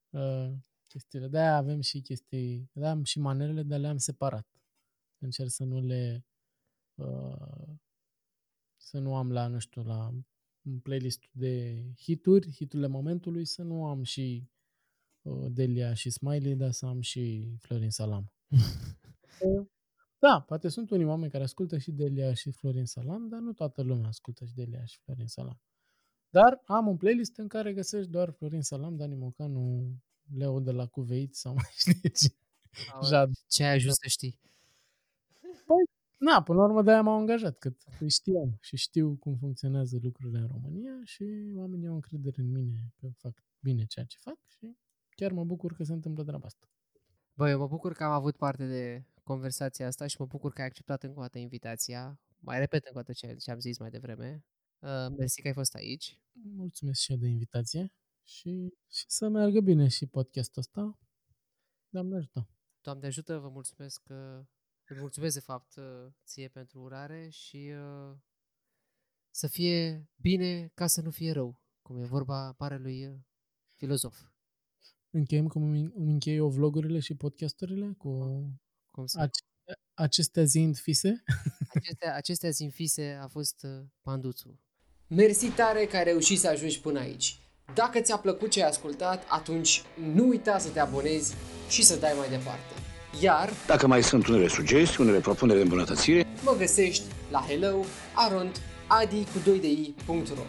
uh, chestiile. De-aia avem și chestii, de-aia am și manerele, de-aia le-am separat. Încerc să nu le... Uh, să nu am la, nu știu, la un playlist de hituri, hiturile momentului, să nu am și uh, Delia și Smiley, dar să am și Florin Salam. Da, poate sunt unii oameni care ascultă și Delia și Florin Salam, dar nu toată lumea ascultă și Delia și Florin Salam. Dar am un playlist în care găsești doar Florin Salam, Dani Mocanu, Leo de la Cuveit sau mai știu ce. Jad. Ce ai ajuns să știi? Păi, na, până la urmă de-aia m-au angajat, că știam și știu cum funcționează lucrurile în România și oamenii au încredere în mine că fac bine ceea ce fac și chiar mă bucur că se întâmplă treaba asta. Băi, eu mă bucur că am avut parte de conversația asta și mă bucur că ai acceptat încă o dată invitația. Mai repet încă o dată ce am zis mai devreme. Uh, mersi că ai fost aici. Mulțumesc și eu de invitație și, și să meargă bine și podcastul ăsta. Doamne ajută! Doamne ajută, vă mulțumesc că... Îți mulțumesc, de fapt, ție pentru urare și uh, să fie bine ca să nu fie rău, cum e vorba marelui uh, filozof. Încheiem cum închei eu vlogurile și podcasturile cu cum se... ace- acestea ziind fise. Acestea, acestea ziind fise a fost uh, Panduțu. Mersi tare că ai reușit să ajungi până aici. Dacă ți-a plăcut ce ai ascultat, atunci nu uita să te abonezi și să dai mai departe. Iar, dacă mai sunt unele sugestii, unele propuneri de îmbunătățire, mă găsești la hello arond adi cu doi de i punct ro.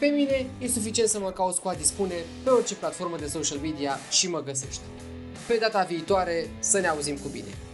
Pe mine e suficient să mă cauți cu a dispune pe orice platformă de social media și mă găsești. Pe data viitoare să ne auzim cu bine!